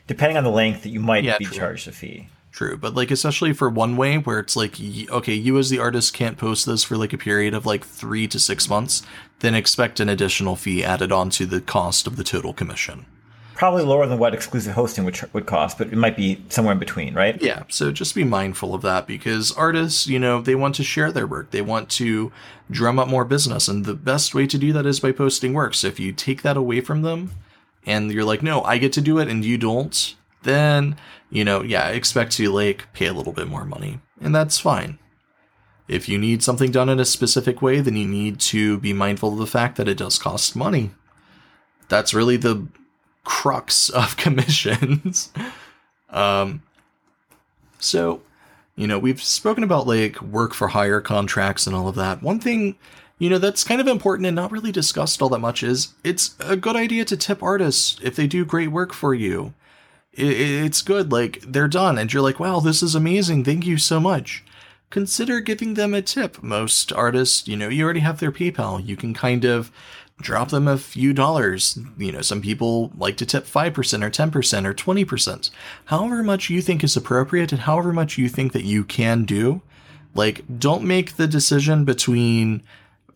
Depending on the length that you might be charged a fee. True. But like, especially for one-way where it's like, okay, you as the artist can't post this for like a period of like 3 to 6 months, then expect an additional fee added on to the cost of the total commission. Probably lower than what exclusive hosting would cost, but it might be somewhere in between, right? Yeah, so just be mindful of that because artists, they want to share their work. They want to drum up more business, and the best way to do that is by posting work. So if you take that away from them and you're like, no, I get to do it and you don't, then, expect to pay a little bit more money, and that's fine. If you need something done in a specific way, then you need to be mindful of the fact that it does cost money. That's really the crux of commissions. So, we've spoken about work for hire contracts and all of that. One thing, that's kind of important and not really discussed all that much is it's a good idea to tip artists if they do great work for you. It's good. They're done and you're like, wow, this is amazing. Thank you so much. Consider giving them a tip. Most artists, you already have their PayPal. You can kind of drop them a few dollars. Some people like to tip 5% or 10% or 20%. However much you think is appropriate and however much you think that you can do. Don't make the decision between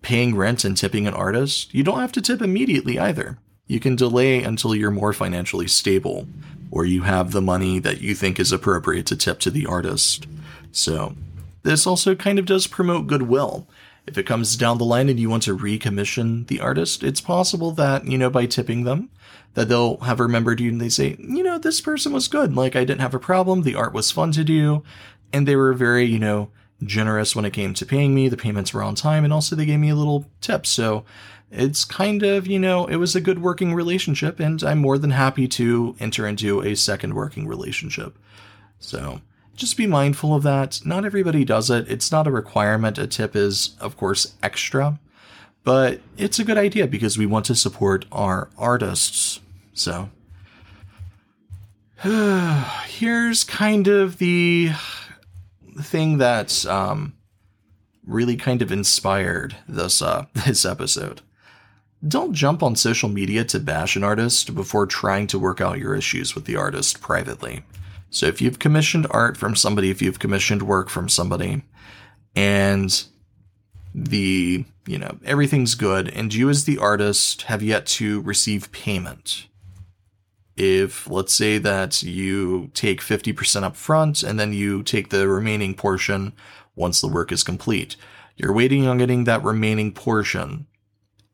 paying rent and tipping an artist. You don't have to tip immediately either. You can delay until you're more financially stable or you have the money that you think is appropriate to tip to the artist. So... this also kind of does promote goodwill. If it comes down the line and you want to recommission the artist, it's possible that, by tipping them, that they'll have remembered you and they say, this person was good. I didn't have a problem. The art was fun to do. And they were very, generous when it came to paying me. The payments were on time. And also they gave me a little tip. So it's kind of, it was a good working relationship. And I'm more than happy to enter into a second working relationship. So... just be mindful of that. Not everybody does it. It's not a requirement. A tip is, of course, extra, but it's a good idea because we want to support our artists. So here's kind of the thing that's really kind of inspired this episode. Don't jump on social media to bash an artist before trying to work out your issues with the artist privately. So if you've commissioned art from somebody, if you've commissioned work from somebody and the, everything's good and you as the artist have yet to receive payment. If let's say that you take 50% up front and then you take the remaining portion once the work is complete, you're waiting on getting that remaining portion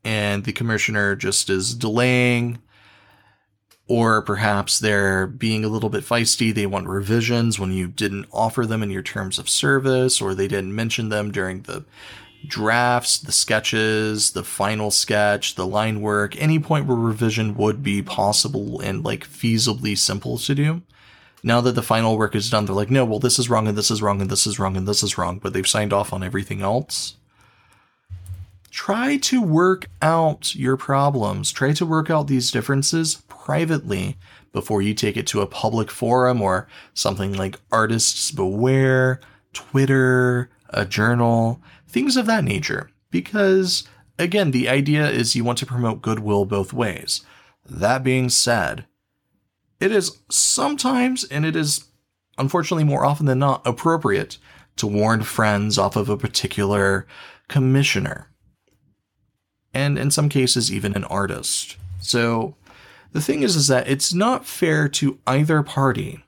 and the commissioner just is delaying. Or perhaps they're being a little bit feisty. They want revisions when you didn't offer them in your terms of service, or they didn't mention them during the drafts, the sketches, the final sketch, the line work, any point where revision would be possible and like feasibly simple to do. Now that the final work is done, they're like, no, well, this is wrong and this is wrong and this is wrong and this is wrong, but they've signed off on everything else. Try to work out your problems. Try to work out these differences privately before you take it to a public forum or something like Artists Beware, Twitter, a journal, things of that nature. Because, again, the idea is you want to promote goodwill both ways. That being said, it is sometimes, and it is unfortunately more often than not, appropriate to warn friends off of a particular commissioner. And in some cases, even an artist. So the thing is that it's not fair to either party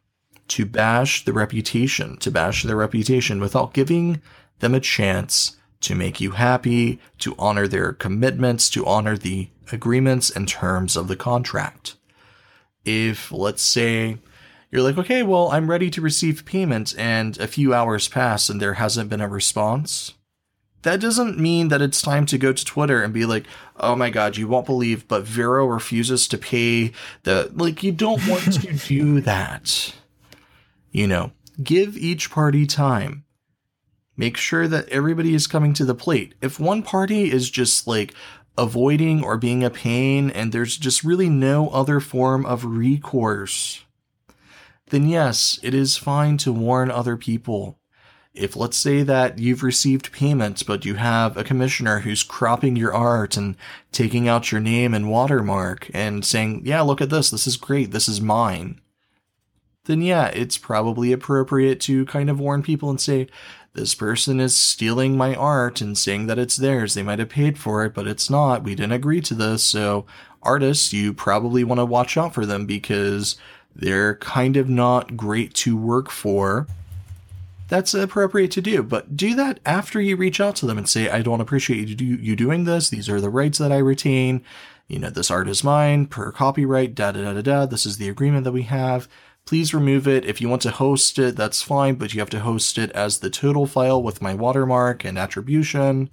to bash their reputation without giving them a chance to make you happy, to honor their commitments, to honor the agreements and terms of the contract. If, let's say, you're like, okay, well, I'm ready to receive payment, and a few hours pass and there hasn't been a response, that doesn't mean that it's time to go to Twitter and be like, oh my God, you won't believe, but Vero refuses to pay the, like, you don't want to do that. You know, give each party time. Make sure that everybody is coming to the plate. If one party is just like avoiding or being a pain and there's just really no other form of recourse, then yes, it is fine to warn other people. If let's say that you've received payments, but you have a commissioner who's cropping your art and taking out your name and watermark and saying, yeah, look at this. This is great. This is mine. Then yeah, it's probably appropriate to kind of warn people and say, this person is stealing my art and saying that it's theirs. They might have paid for it, but it's not. We didn't agree to this. So artists, you probably want to watch out for them because they're kind of not great to work for. That's appropriate to do, but do that after you reach out to them and say, I don't appreciate you doing this. These are the rights that I retain. You know, this art is mine per copyright, da-da-da-da-da. This is the agreement that we have. Please remove it. If you want to host it, that's fine, but you have to host it as the total file with my watermark and attribution.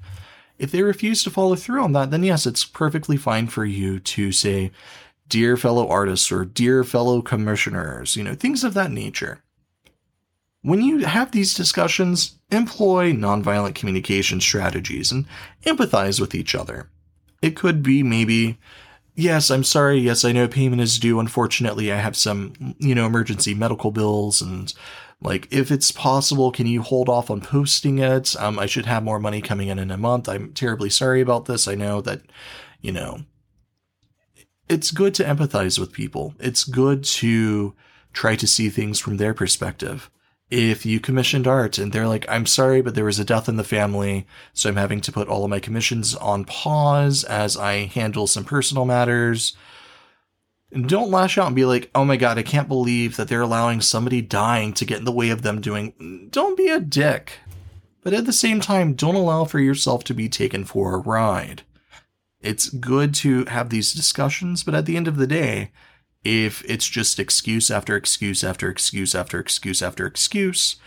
If they refuse to follow through on that, then yes, it's perfectly fine for you to say, dear fellow artists or dear fellow commissioners, you know, things of that nature. When you have these discussions, employ nonviolent communication strategies and empathize with each other. It could be maybe, yes, I'm sorry. Yes, I know payment is due. Unfortunately, I have some, you know, emergency medical bills. And like, if it's possible, can you hold off on posting it? I should have more money coming in a month. I'm terribly sorry about this. I know that, you know, it's good to empathize with people. It's good to try to see things from their perspective. If you commissioned art and they're like, I'm sorry, but there was a death in the family, so I'm having to put all of my commissions on pause as I handle some personal matters. And don't lash out and be like, oh my God, I can't believe that they're allowing somebody dying to get in the way of them doing. Don't be a dick. But at the same time, don't allow for yourself to be taken for a ride. It's good to have these discussions, but at the end of the day, if it's just excuse after excuse after excuse after excuse after excuse,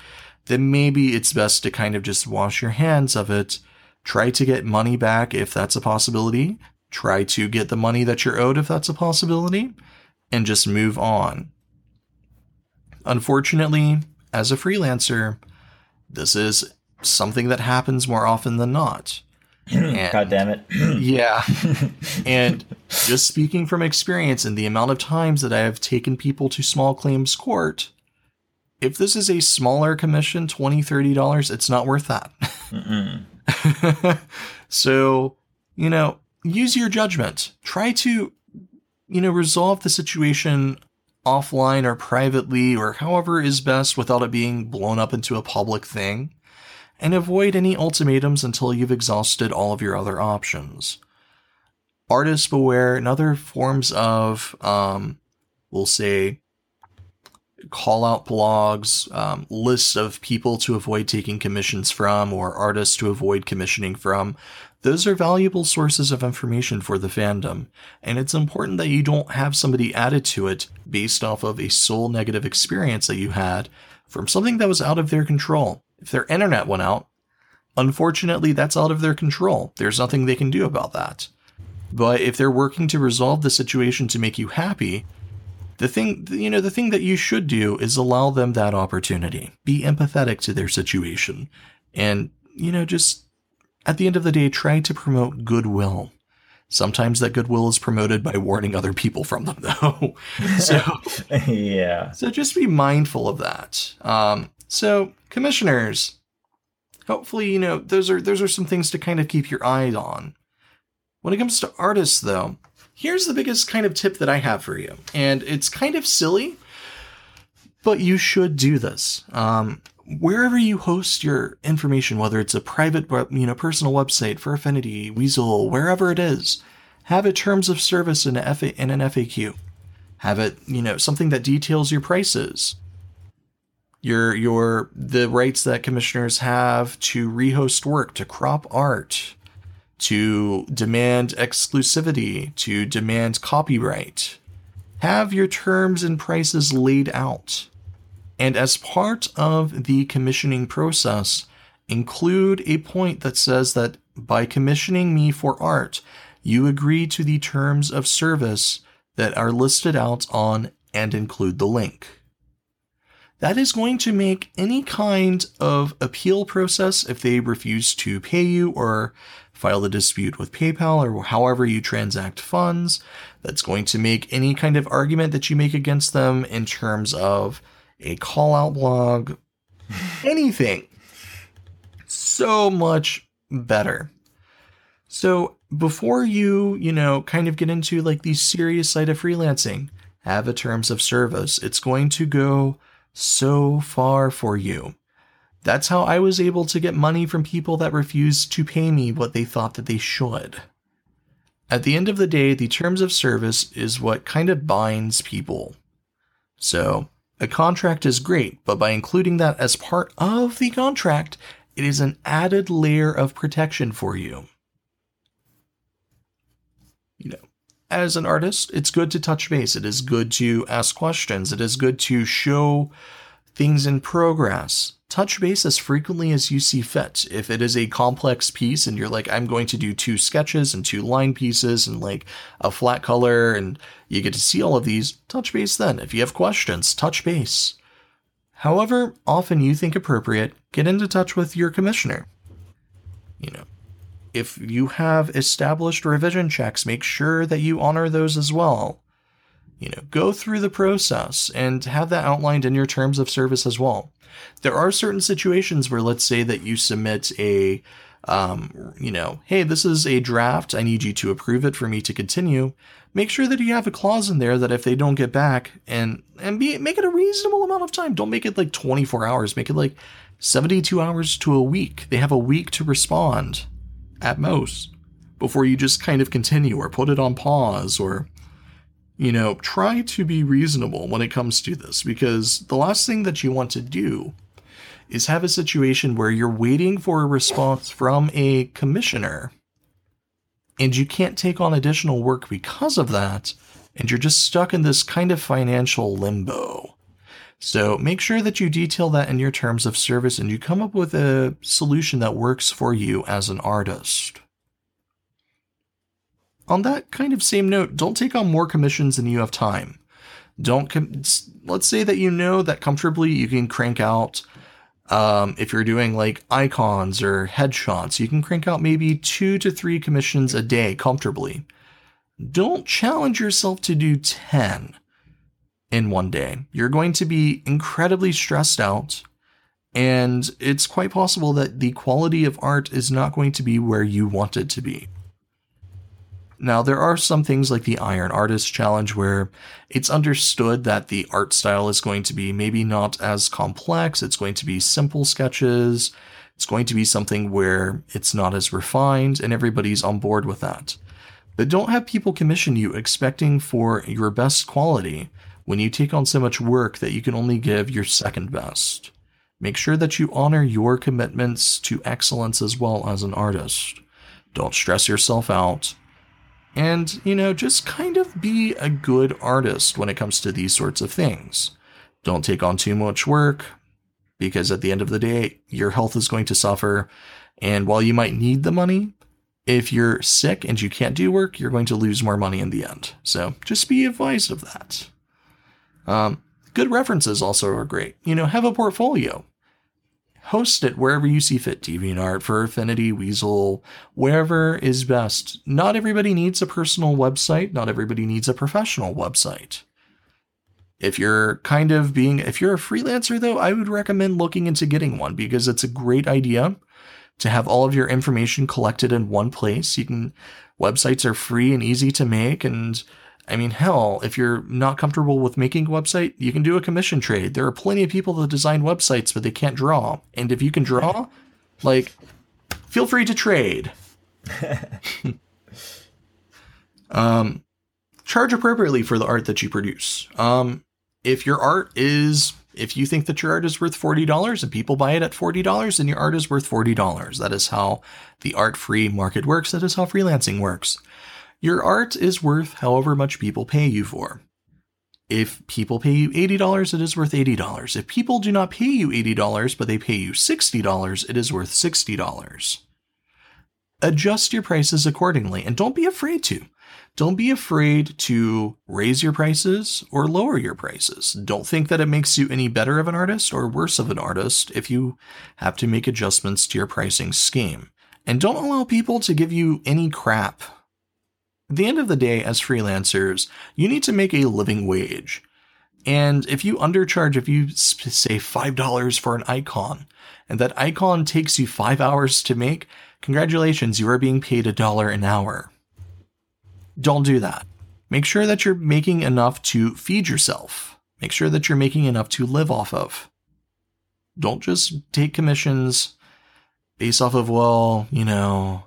then maybe it's best to kind of just wash your hands of it. Try to get money back if that's a possibility. Try to get the money that you're owed if that's a possibility, and just move on. Unfortunately, as a freelancer, this is something that happens more often than not. And, God damn it. Yeah. And just speaking from experience and the amount of times that I have taken people to small claims court, if this is a smaller commission, $20, $30, it's not worth that. So, you know, use your judgment. Try to, you know, resolve the situation offline or privately or however is best without it being blown up into a public thing. And avoid any ultimatums until you've exhausted all of your other options. Artists Beware and other forms of, we'll say, call-out blogs, lists of people to avoid taking commissions from or artists to avoid commissioning from. Those are valuable sources of information for the fandom, and it's important that you don't have somebody added to it based off of a sole negative experience that you had from something that was out of their control. If their internet went out, Unfortunately, that's out of their control. There's nothing they can do about that. But if they're working to resolve the situation to make you happy, the thing that you should do is allow them that opportunity. Be empathetic to their situation. And, just at the end of the day, try to promote goodwill. Sometimes that goodwill is promoted by warning other people from them, though. So just be mindful of that. So commissioners, hopefully, those are some things to kind of keep your eyes on. When it comes to artists, though, here's the biggest kind of tip that I have for you. And it's kind of silly, but you should do this. Wherever you host your information, whether it's a private, personal website, Fur Affinity, Weasyl, wherever it is, have a terms of service and an FAQ. Have it, something that details your prices, the rights that commissioners have to rehost work, to crop art, to demand exclusivity, to demand copyright. Have your terms and prices laid out. And as part of the commissioning process, include a point that says that by commissioning me for art, you agree to the terms of service that are listed out on, and include the link. That is going to make any kind of appeal process, if they refuse to pay you or file a dispute with PayPal or however you transact funds, that's going to make any kind of argument that you make against them in terms of a call out blog, anything, so much better. So before you, kind of get into like the serious side of freelancing, have a terms of service. It's going to go so far for you. That's how I was able to get money from people that refused to pay me what they thought that they should. At the end of the day, the terms of service is what kind of binds people. So a contract is great, but by including that as part of the contract, it is an added layer of protection for you. As an artist, it's good to touch base. It is good to ask questions. It is good to show things in progress. Touch base as frequently as you see fit. If it is a complex piece and you're like, I'm going to do 2 sketches and 2 line pieces and like a flat color, and you get to see all of these, touch base then. If you have questions, touch base. However often you think appropriate, get into touch with your commissioner. If you have established revision checks, make sure that you honor those as well. Go through the process and have that outlined in your terms of service as well. There are certain situations where, let's say that you submit a, hey, this is a draft. I need you to approve it for me to continue. Make sure that you have a clause in there that if they don't get back and make it a reasonable amount of time. Don't make it like 24 hours. Make it like 72 hours to a week. They have a week to respond at most, before you just kind of continue or put it on pause or, try to be reasonable when it comes to this, because the last thing that you want to do is have a situation where you're waiting for a response from a commissioner and you can't take on additional work because of that, and you're just stuck in this kind of financial limbo. So make sure that you detail that in your terms of service and you come up with a solution that works for you as an artist. On that kind of same note, don't take on more commissions than you have time. Let's say that that comfortably you can crank out, if you're doing like icons or headshots, you can crank out maybe 2 to 3 commissions a day comfortably. Don't challenge yourself to do 10. In one day. You're going to be incredibly stressed out, and it's quite possible that the quality of art is not going to be where you want it to be. Now, there are some things like the Iron Artist Challenge where it's understood that the art style is going to be maybe not as complex. It's going to be simple sketches. It's going to be something where it's not as refined, and everybody's on board with that. But don't have people commission you expecting for your best quality when you take on so much work that you can only give your second best. Make sure that you honor your commitments to excellence as well as an artist. Don't stress yourself out. And, just kind of be a good artist when it comes to these sorts of things. Don't take on too much work, because at the end of the day, your health is going to suffer. And while you might need the money, if you're sick and you can't do work, you're going to lose more money in the end. So just be advised of that. Good references also are great. You know, have a portfolio. Host it wherever you see fit. DeviantArt, Fur Affinity, Weasyl, wherever is best. Not everybody needs a personal website. Not everybody needs a professional website. If you're a freelancer, though, I would recommend looking into getting one, because it's a great idea to have all of your information collected in one place. Websites are free and easy to make. And I mean, hell, if you're not comfortable with making a website, you can do a commission trade. There are plenty of people that design websites, but they can't draw. And if you can draw, feel free to trade. Charge appropriately for the art that you produce. If you think that your art is worth $40 and people buy it at $40, then your art is worth $40. That is how the art-free market works. That is how freelancing works. Your art is worth however much people pay you for. If people pay you $80, it is worth $80. If people do not pay you $80, but they pay you $60, it is worth $60. Adjust your prices accordingly, and don't be afraid to. Don't be afraid to raise your prices or lower your prices. Don't think that it makes you any better of an artist or worse of an artist if you have to make adjustments to your pricing scheme. And don't allow people to give you any crap. At the end of the day, as freelancers, you need to make a living wage. And if you undercharge, if you say $5 for an icon, and that icon takes you 5 hours to make, congratulations, you are being paid $1 an hour. Don't do that. Make sure that you're making enough to feed yourself. Make sure that you're making enough to live off of. Don't just take commissions based off of, I know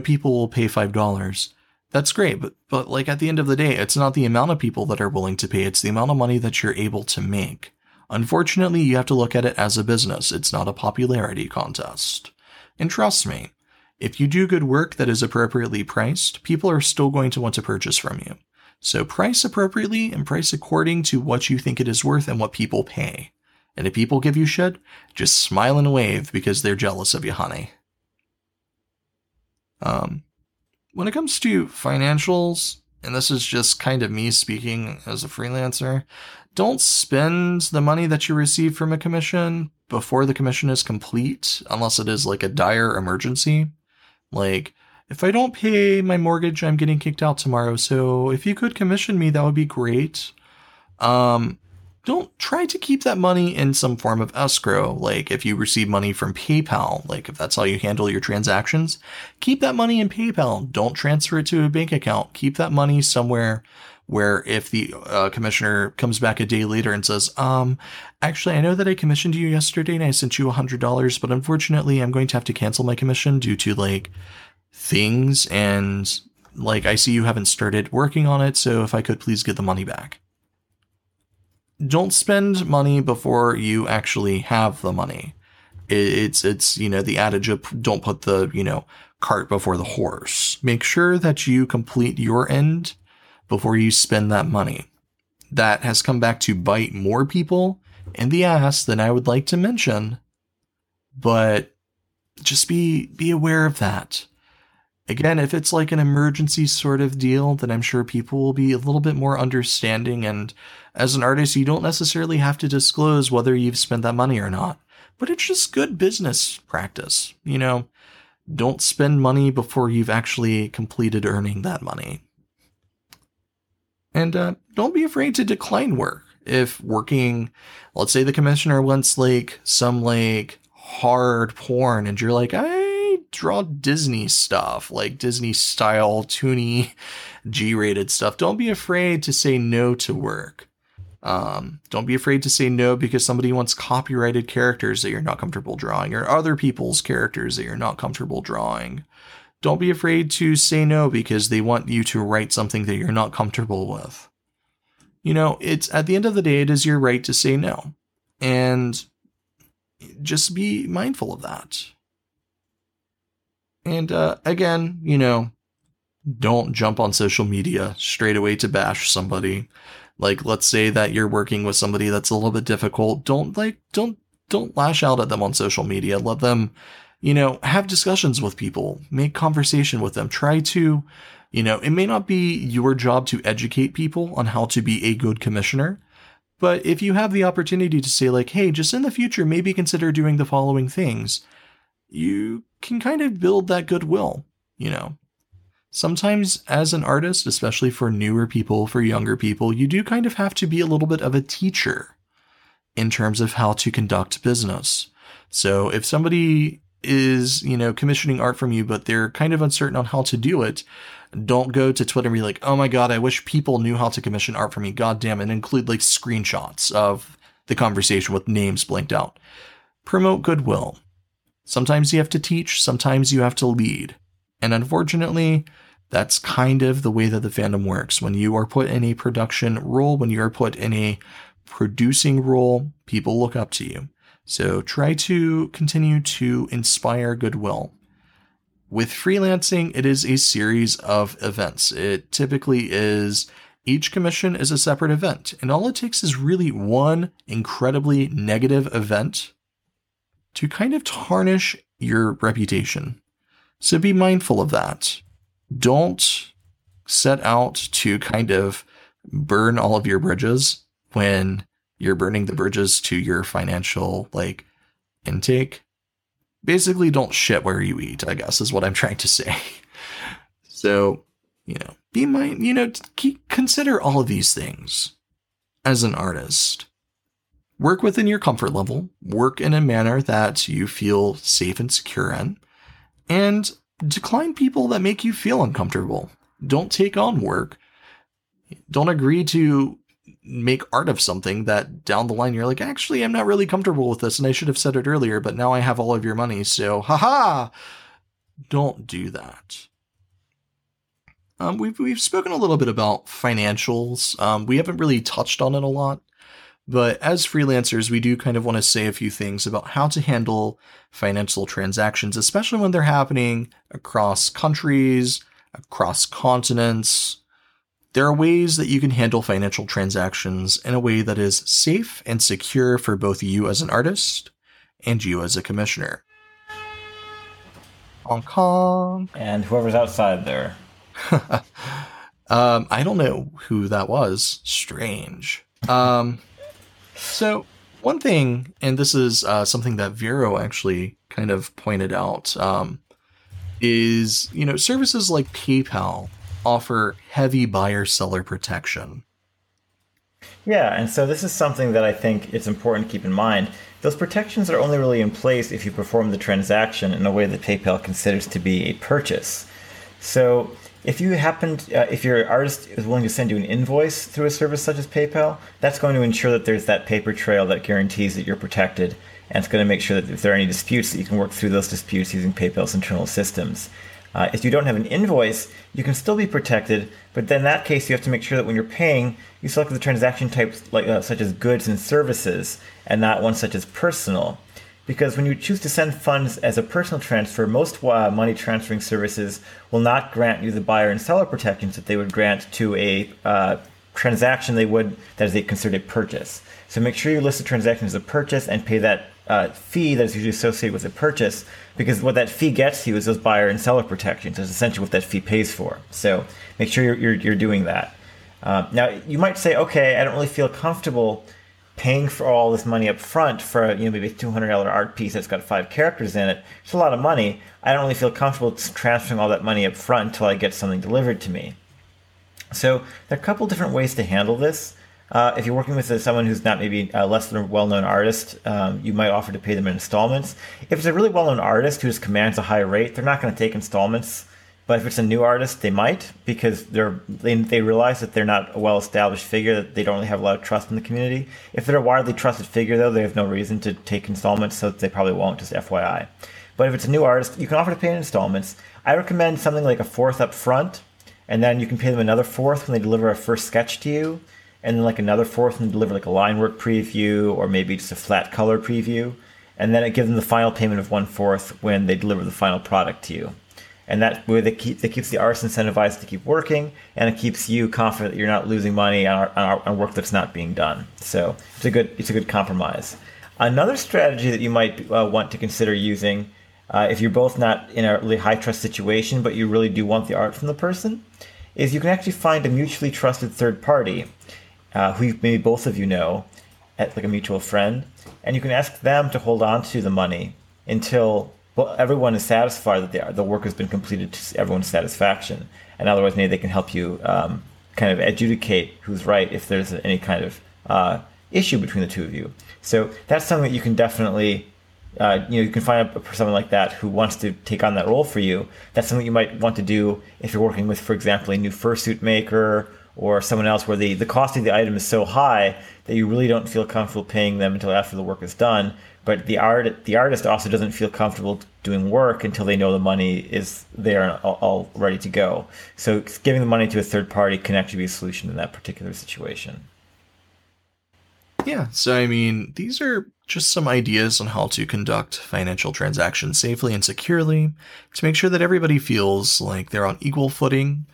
people will pay $5. That's great. But at the end of the day, it's not the amount of people that are willing to pay. It's the amount of money that you're able to make. Unfortunately, you have to look at it as a business. It's not a popularity contest. And trust me, if you do good work that is appropriately priced, people are still going to want to purchase from you. So price appropriately and price according to what you think it is worth and what people pay. And if people give you shit, just smile and wave because they're jealous of you, honey. When it comes to financials, and this is just kind of me speaking as a freelancer, don't spend the money that you receive from a commission before the commission is complete, unless it is a dire emergency. If I don't pay my mortgage, I'm getting kicked out tomorrow. So if you could commission me, that would be great. Don't try to keep that money in some form of escrow. If you receive money from PayPal, if that's how you handle your transactions, keep that money in PayPal. Don't transfer it to a bank account. Keep that money somewhere where if the commissioner comes back a day later and says, actually, I know that I commissioned you yesterday and I sent you $100, but unfortunately I'm going to have to cancel my commission due to things. And I see you haven't started working on it. So if I could please get the money back. Don't spend money before you actually have the money. It's the adage of don't put the, cart before the horse. Make sure that you complete your end before you spend that money. That has come back to bite more people in the ass than I would like to mention, but just be aware of that. Again, if it's an emergency sort of deal, then I'm sure people will be a little bit more understanding. And as an artist, you don't necessarily have to disclose whether you've spent that money or not, but it's just good business practice. Don't spend money before you've actually completed earning that money. And don't be afraid to decline work. If working, let's say the commissioner wants some hard porn and you're I draw Disney stuff, Disney style, toony, G-rated stuff. Don't be afraid to say no to work. Don't be afraid to say no because somebody wants copyrighted characters that you're not comfortable drawing or other people's characters that you're not comfortable drawing. Don't be afraid to say no because they want you to write something that you're not comfortable with. It's at the end of the day, it is your right to say no. And just be mindful of that. And again, don't jump on social media straight away to bash somebody. Let's say that you're working with somebody that's a little bit difficult. Don't Don't lash out at them on social media. Let them, you know, have discussions with people, make conversation with them. Try to, you know, it may not be your job to educate people on how to be a good commissioner, but if you have the opportunity to say like, hey, just in the future, maybe consider doing the following things, you can kind of build that goodwill, you know. Sometimes as an artist, especially for newer people, for younger people, you do kind of have to be a little bit of a teacher in terms of how to conduct business. So if somebody is, you know, commissioning art from you, but they're kind of uncertain on how to do it, don't go to Twitter and be like, oh my God, I wish people knew how to commission art from me. God damn. And include like screenshots of the conversation with names blanked out. Promote goodwill. Sometimes you have to teach. Sometimes you have to lead. And unfortunately, that's kind of the way that the fandom works. When you are put in a production role, when you are put in a producing role, people look up to you. So try to continue to inspire goodwill. With freelancing, it is a series of events. It typically is each commission is a separate event, and all it takes is really one incredibly negative event to kind of tarnish your reputation. So be mindful of that. Don't set out to kind of burn all of your bridges when you're burning the bridges to your financial like intake. Basically, don't shit where you eat, I guess, is what I'm trying to say. So, you know, be mindful, you know, consider all of these things as an artist. Work within your comfort level. Work in a manner that you feel safe and secure in. And decline people that make you feel uncomfortable. Don't take on work. Don't agree to make art of something that down the line you're like, actually, I'm not really comfortable with this and I should have said it earlier, but now I have all of your money, so haha. Don't do that. We've spoken a little bit about financials. We haven't really touched on it a lot. But as freelancers, we do kind of want to say a few things about how to handle financial transactions, especially when they're happening across countries, across continents. There are ways that you can handle financial transactions in a way that is safe and secure for both you as an artist and you as a commissioner. Hong Kong. And whoever's outside there. I don't know who that was. Strange. So one thing, and this is something that Vero actually kind of pointed out, is, you know, services like PayPal offer heavy buyer-seller protection. Yeah, and so this is something that I think it's important to keep in mind. Those protections are only really in place if you perform the transaction in a way that PayPal considers to be a purchase. So if you if your artist is willing to send you an invoice through a service such as PayPal, that's going to ensure that there's that paper trail that guarantees that you're protected, and it's going to make sure that if there are any disputes, that you can work through those disputes using PayPal's internal systems. If you don't have an invoice, you can still be protected, but then in that case, you have to make sure that when you're paying, you select the transaction types like such as goods and services, and not one such as personal. Because when you choose to send funds as a personal transfer, most money transferring services will not grant you the buyer and seller protections that they would grant to a transaction that is considered a purchase. So make sure you list the transaction as a purchase and pay that fee that is usually associated with a purchase, because what that fee gets you is those buyer and seller protections. That's essentially what that fee pays for. So make sure you're doing that. Now, you might say, okay, I don't really feel comfortable paying for all this money up front for, you know, maybe a $200 art piece that's got 5 characters in it. It's a lot of money. I don't really feel comfortable transferring all that money up front until I get something delivered to me. So there are a couple different ways to handle this. If you're working with someone who's not maybe a less than a well-known artist, you might offer to pay them in installments. If it's a really well-known artist who just commands a high rate, they're not going to take installments. But if it's a new artist, they might, because they realize that they're not a well-established figure, that they don't really have a lot of trust in the community. If they're a widely trusted figure, though, they have no reason to take installments, so they probably won't, just FYI. But if it's a new artist, you can offer to pay in installments. I recommend something like a fourth up front, and then you can pay them another fourth when they deliver a first sketch to you, and then like another fourth when they deliver like a line work preview or maybe just a flat color preview, and then it gives them the final payment of 1/4 when they deliver the final product to you. And that way, it keeps the artist incentivized to keep working, and it keeps you confident that you're not losing money on work that's not being done. So it's a good compromise. Another strategy that you might want to consider using, if you're both not in a really high-trust situation, but you really do want the art from the person, is you can actually find a mutually trusted third party who maybe both of you know, like a mutual friend, and you can ask them to hold on to the money until everyone is satisfied that the work has been completed to everyone's satisfaction. And otherwise, maybe they can help you kind of adjudicate who's right if there's any kind of issue between the two of you. So that's something that you can definitely, you can find someone like that who wants to take on that role for you. That's something you might want to do if you're working with, for example, a new fursuit maker or someone else where the cost of the item is so high that you really don't feel comfortable paying them until after the work is done. But the artist also doesn't feel comfortable doing work until they know the money is there and all ready to go. So giving the money to a third party can actually be a solution in that particular situation. Yeah, so I mean, these are just some ideas on how to conduct financial transactions safely and securely to make sure that everybody feels like they're on equal footing.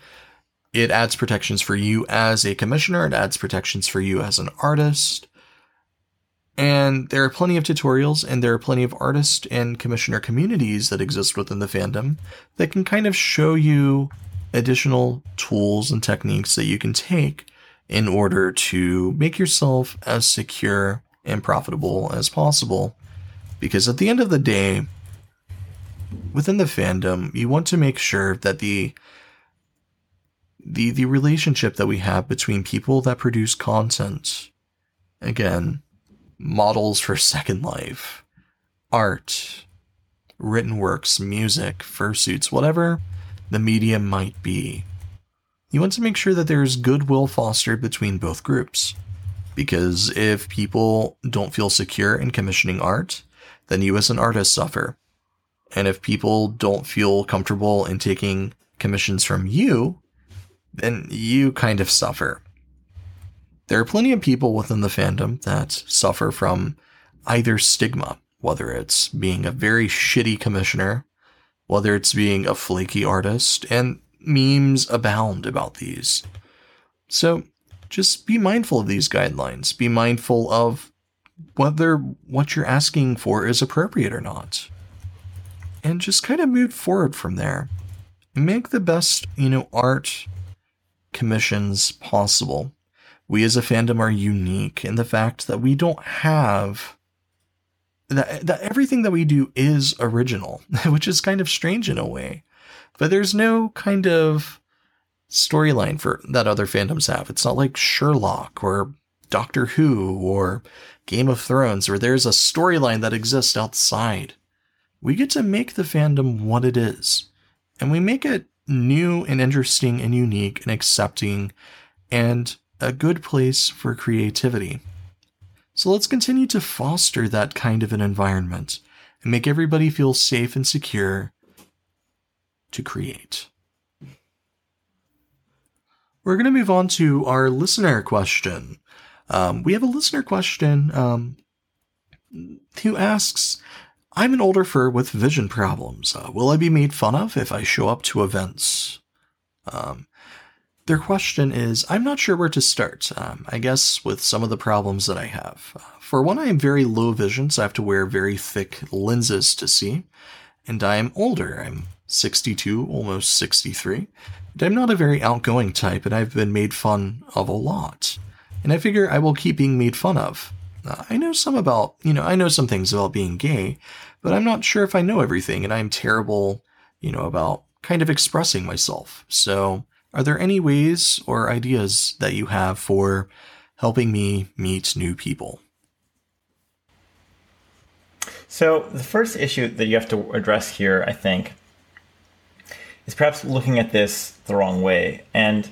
It adds protections for you as a commissioner. It adds protections for you as an artist. And there are plenty of tutorials and there are plenty of artist and commissioner communities that exist within the fandom that can kind of show you additional tools and techniques that you can take in order to make yourself as secure and profitable as possible. Because at the end of the day, within the fandom, you want to make sure that the relationship that we have between people that produce content, again, models for Second Life, art, written works, music, fursuits, whatever the medium might be, you want to make sure that there is goodwill fostered between both groups. Because if people don't feel secure in commissioning art, then you as an artist suffer. And if people don't feel comfortable in taking commissions from you, then you kind of suffer. There are plenty of people within the fandom that suffer from either stigma, whether it's being a very shitty commissioner, whether it's being a flaky artist, and memes abound about these. So just be mindful of these guidelines. Be mindful of whether what you're asking for is appropriate or not. And just kind of move forward from there. Make the best, art commissions possible. We as a fandom are unique in the fact that we don't have that everything that we do is original, which is kind of strange in a way. But there's no kind of storyline for that other fandoms have. It's not like Sherlock or Doctor Who or Game of Thrones, where there's a storyline that exists outside. We get to make the fandom what it is, and we make it new and interesting and unique and accepting and a good place for creativity. So let's continue to foster that kind of an environment and make everybody feel safe and secure to create. We're going to move on to our listener question. We have a listener question who asks, I'm an older fur with vision problems. Will I be made fun of if I show up to events? Their question is, I'm not sure where to start. I guess with some of the problems that I have. For one, I am very low vision, so I have to wear very thick lenses to see. And I am older. I'm 62, almost 63. And I'm not a very outgoing type, and I've been made fun of a lot. And I figure I will keep being made fun of. I know some things about being gay, but I'm not sure if I know everything, and I'm terrible, about kind of expressing myself. So are there any ways or ideas that you have for helping me meet new people? So the first issue that you have to address here, I think, is perhaps looking at this the wrong way. And,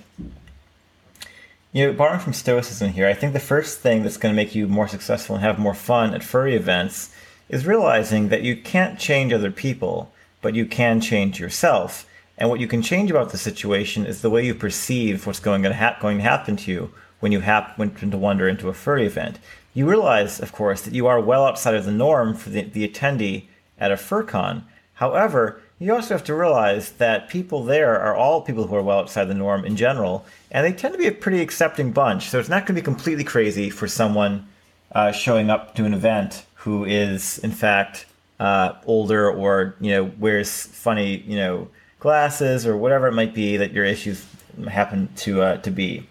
borrowing from Stoicism here, I think the first thing that's going to make you more successful and have more fun at furry events is realizing that you can't change other people, but you can change yourself. And what you can change about the situation is the way you perceive what's going to happen to you when you happen to wander into a furry event. You realize, of course, that you are well outside of the norm for the attendee at a FurCon. However, you also have to realize that people there are all people who are well outside the norm in general, and they tend to be a pretty accepting bunch. So it's not going to be completely crazy for someone showing up to an event who is in fact older, or wears funny glasses or whatever it might be that your issues happen to be.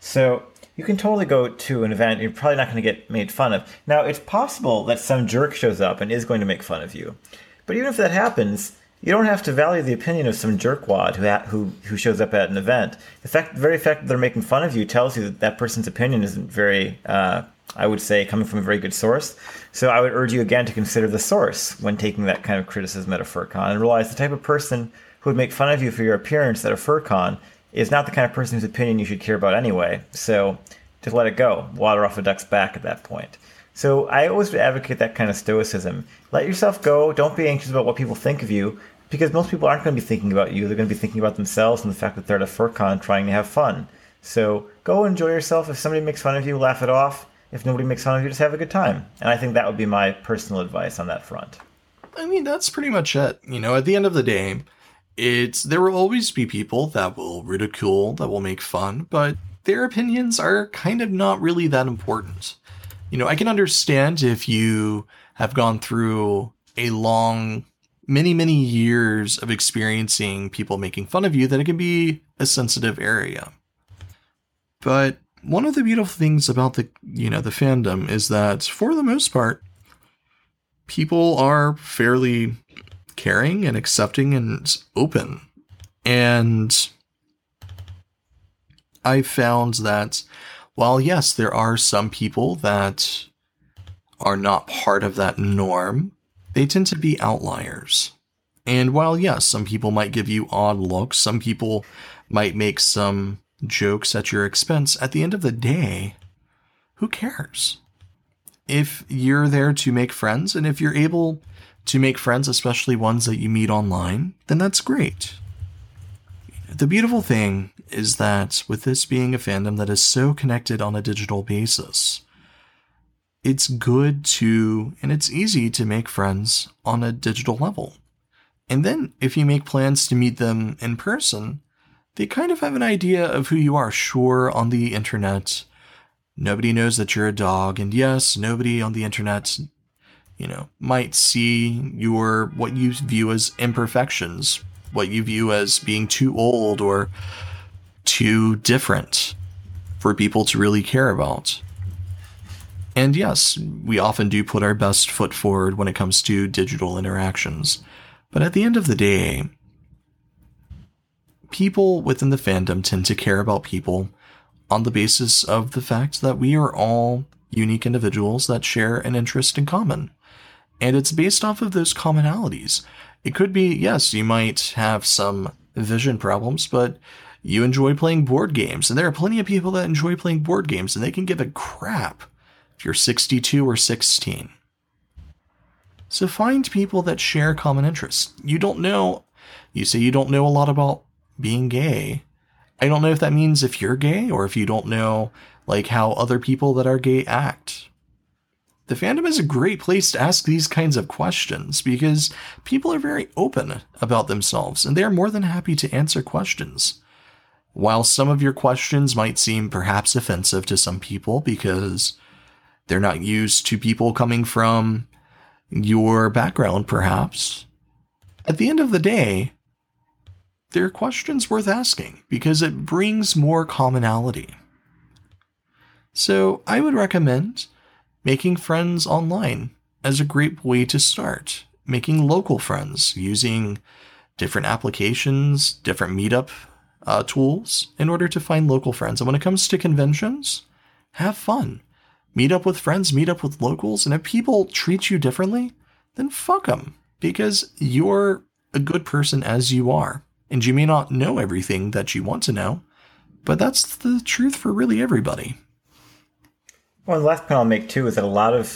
So you can totally go to an event. You're probably not going to get made fun of. Now, it's possible that some jerk shows up and is going to make fun of you. But even if that happens, you don't have to value the opinion of some jerkwad who shows up at an event. The very fact that they're making fun of you tells you that that person's opinion isn't very, I would say, coming from a very good source. So I would urge you again to consider the source when taking that kind of criticism at a FurCon, and realize the type of person who would make fun of you for your appearance at a FurCon is not the kind of person whose opinion you should care about anyway. So just let it go. Water off a duck's back at that point. So I always would advocate that kind of stoicism. Let yourself go. Don't be anxious about what people think of you, because most people aren't going to be thinking about you. They're going to be thinking about themselves and the fact that they're at a FurCon trying to have fun. So go enjoy yourself. If somebody makes fun of you, laugh it off. If nobody makes fun of you, just have a good time. And I think that would be my personal advice on that front. I mean, that's pretty much it. At the end of the day, there will always be people that will ridicule, that will make fun, but their opinions are kind of not really that important. I can understand if you have gone through a long, many, many years of experiencing people making fun of you, that it can be a sensitive area. But one of the beautiful things about the fandom is that, for the most part, people are fairly caring and accepting and open. And I found that while, yes, there are some people that are not part of that norm, they tend to be outliers. And while, yes, some people might give you odd looks, some people might make some jokes at your expense, at the end of the day, who cares? If you're there to make friends, and if you're able to make friends, especially ones that you meet online, then that's great. The beautiful thing is that with this being a fandom that is so connected on a digital basis, it's good to, and it's easy to make friends on a digital level. And then if you make plans to meet them in person, they kind of have an idea of who you are. Sure, on the internet, nobody knows that you're a dog. And yes, nobody on the internet might see what you view as imperfections, what you view as being too old or too different for people to really care about. And yes, we often do put our best foot forward when it comes to digital interactions. But at the end of the day, people within the fandom tend to care about people on the basis of the fact that we are all unique individuals that share an interest in common. And it's based off of those commonalities. It could be, yes, you might have some vision problems, but you enjoy playing board games. And there are plenty of people that enjoy playing board games, and they can give a crap if you're 62 or 16. So find people that share common interests. You say you don't know a lot about being gay. I don't know if that means if you're gay or if you don't know how other people that are gay act. The fandom is a great place to ask these kinds of questions, because people are very open about themselves and they are more than happy to answer questions. While some of your questions might seem perhaps offensive to some people because they're not used to people coming from your background, perhaps, at the end of the day, they're questions worth asking because it brings more commonality. So I would recommend making friends online as a great way to start. Making local friends using different applications, different meetup tools in order to find local friends. And when it comes to conventions, have fun. Meet up with friends, meet up with locals. And if people treat you differently, then fuck them, because you're a good person as you are. And you may not know everything that you want to know, but that's the truth for really everybody. Well, the last point I'll make, too, is that a lot of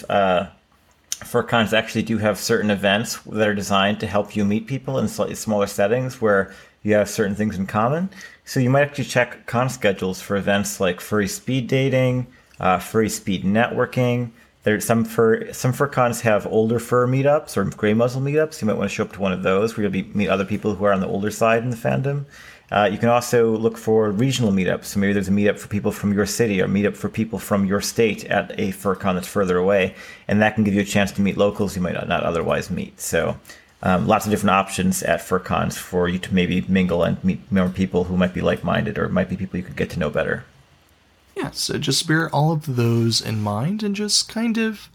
FurCons actually do have certain events that are designed to help you meet people in slightly smaller settings where you have certain things in common. So you might actually check con schedules for events like furry speed dating, furry speed networking, There's some fur cons have older fur meetups or gray muzzle meetups. You might want to show up to one of those where you'll meet other people who are on the older side in the fandom. You can also look for regional meetups. So maybe there's a meetup for people from your city or meetup for people from your state at a FurCon that's further away. And that can give you a chance to meet locals you might not otherwise meet. So lots of different options at FurCons for you to maybe mingle and meet more people who might be like-minded or might be people you could get to know better. Yeah, so just bear all of those in mind and just kind of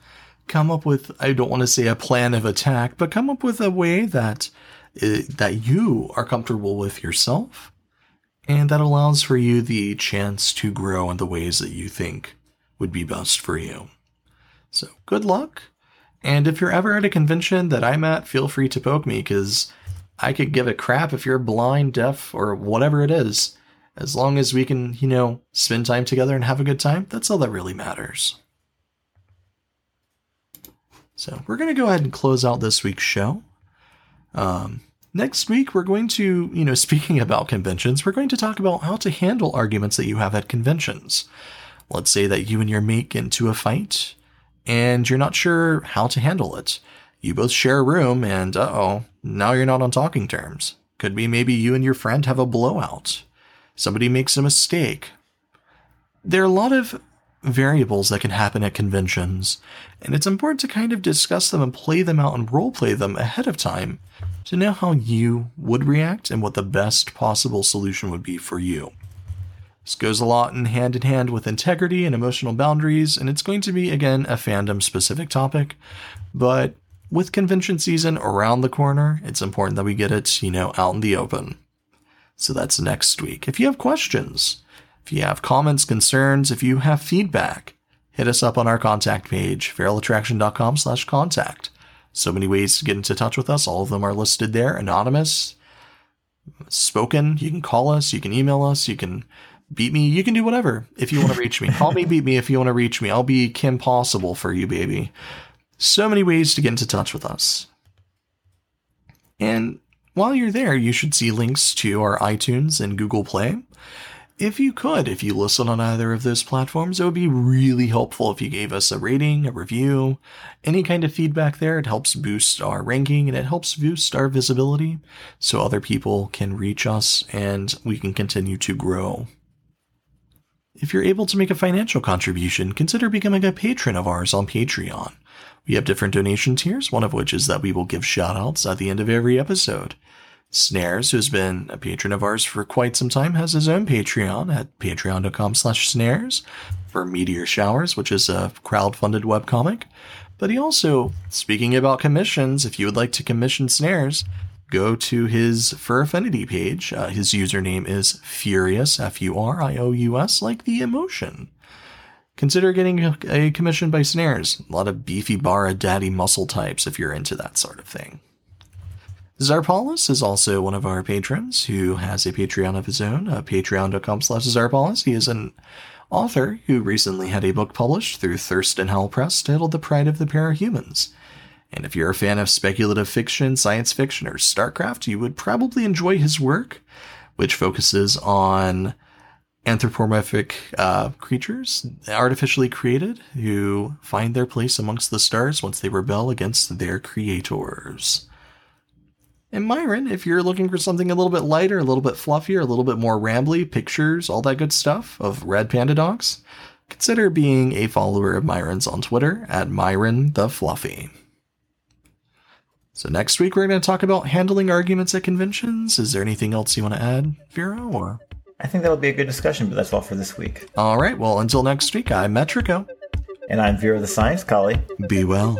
come up with, I don't want to say a plan of attack, but come up with a way that you are comfortable with yourself, and that allows for you the chance to grow in the ways that you think would be best for you. So good luck, and if you're ever at a convention that I'm at, feel free to poke me, because I could give a crap if you're blind, deaf, or whatever it is. As long as we can, spend time together and have a good time, that's all that really matters. So we're going to go ahead and close out this week's show. Next week, we're going to, speaking about conventions, we're going to talk about how to handle arguments that you have at conventions. Let's say that you and your mate get into a fight and you're not sure how to handle it. You both share a room and now you're not on talking terms. Could be maybe you and your friend have a blowout. Somebody makes a mistake. There are a lot of variables that can happen at conventions, and it's important to kind of discuss them and play them out and roleplay them ahead of time to know how you would react and what the best possible solution would be for you. This goes a lot in hand with integrity and emotional boundaries, and it's going to be, again, a fandom-specific topic, but with convention season around the corner, it's important that we get it, out in the open. So that's next week. If you have questions, if you have comments, concerns, if you have feedback, hit us up on our contact page, feralattraction.com/contact. So many ways to get into touch with us. All of them are listed there. Anonymous, spoken. You can call us. You can email us. You can beat me. You can do whatever if you want to reach me. Call me, beat me if you want to reach me. I'll be Kim Possible for you, baby. So many ways to get into touch with us. And while you're there, you should see links to our iTunes and Google Play. If you listen on either of those platforms, it would be really helpful if you gave us a rating, a review, any kind of feedback there. It helps boost our ranking and it helps boost our visibility so other people can reach us and we can continue to grow. If you're able to make a financial contribution, consider becoming a patron of ours on Patreon. We have different donation tiers, one of which is that we will give shout-outs at the end of every episode. Snares, who's been a patron of ours for quite some time, has his own Patreon at patreon.com/snares for Meteor Showers, which is a crowdfunded webcomic. But he also, speaking about commissions, if you would like to commission Snares, go to his Fur Affinity page. His username is Furious, F-U-R-I-O-U-S, like the emotion. Consider getting a commission by Snares. A lot of beefy barra daddy muscle types if you're into that sort of thing. Zarpolis is also one of our patrons who has a Patreon of his own, patreon.com/Zarpolis. He is an author who recently had a book published through Thirst and Hell Press titled The Pride of the Parahumans. And if you're a fan of speculative fiction, science fiction, or StarCraft, you would probably enjoy his work, which focuses on anthropomorphic creatures, artificially created, who find their place amongst the stars once they rebel against their creators. And Myron, if you're looking for something a little bit lighter, a little bit fluffier, a little bit more rambly, pictures, all that good stuff of red panda dogs, consider being a follower of Myron's on Twitter at MyronTheFluffy. So next week we're going to talk about handling arguments at conventions. Is there anything else you want to add, Vero? Or I think that'll be a good discussion, but that's all for this week. All right. Well, until next week, I'm Metrico. And I'm Vero the Science Collie. Be well.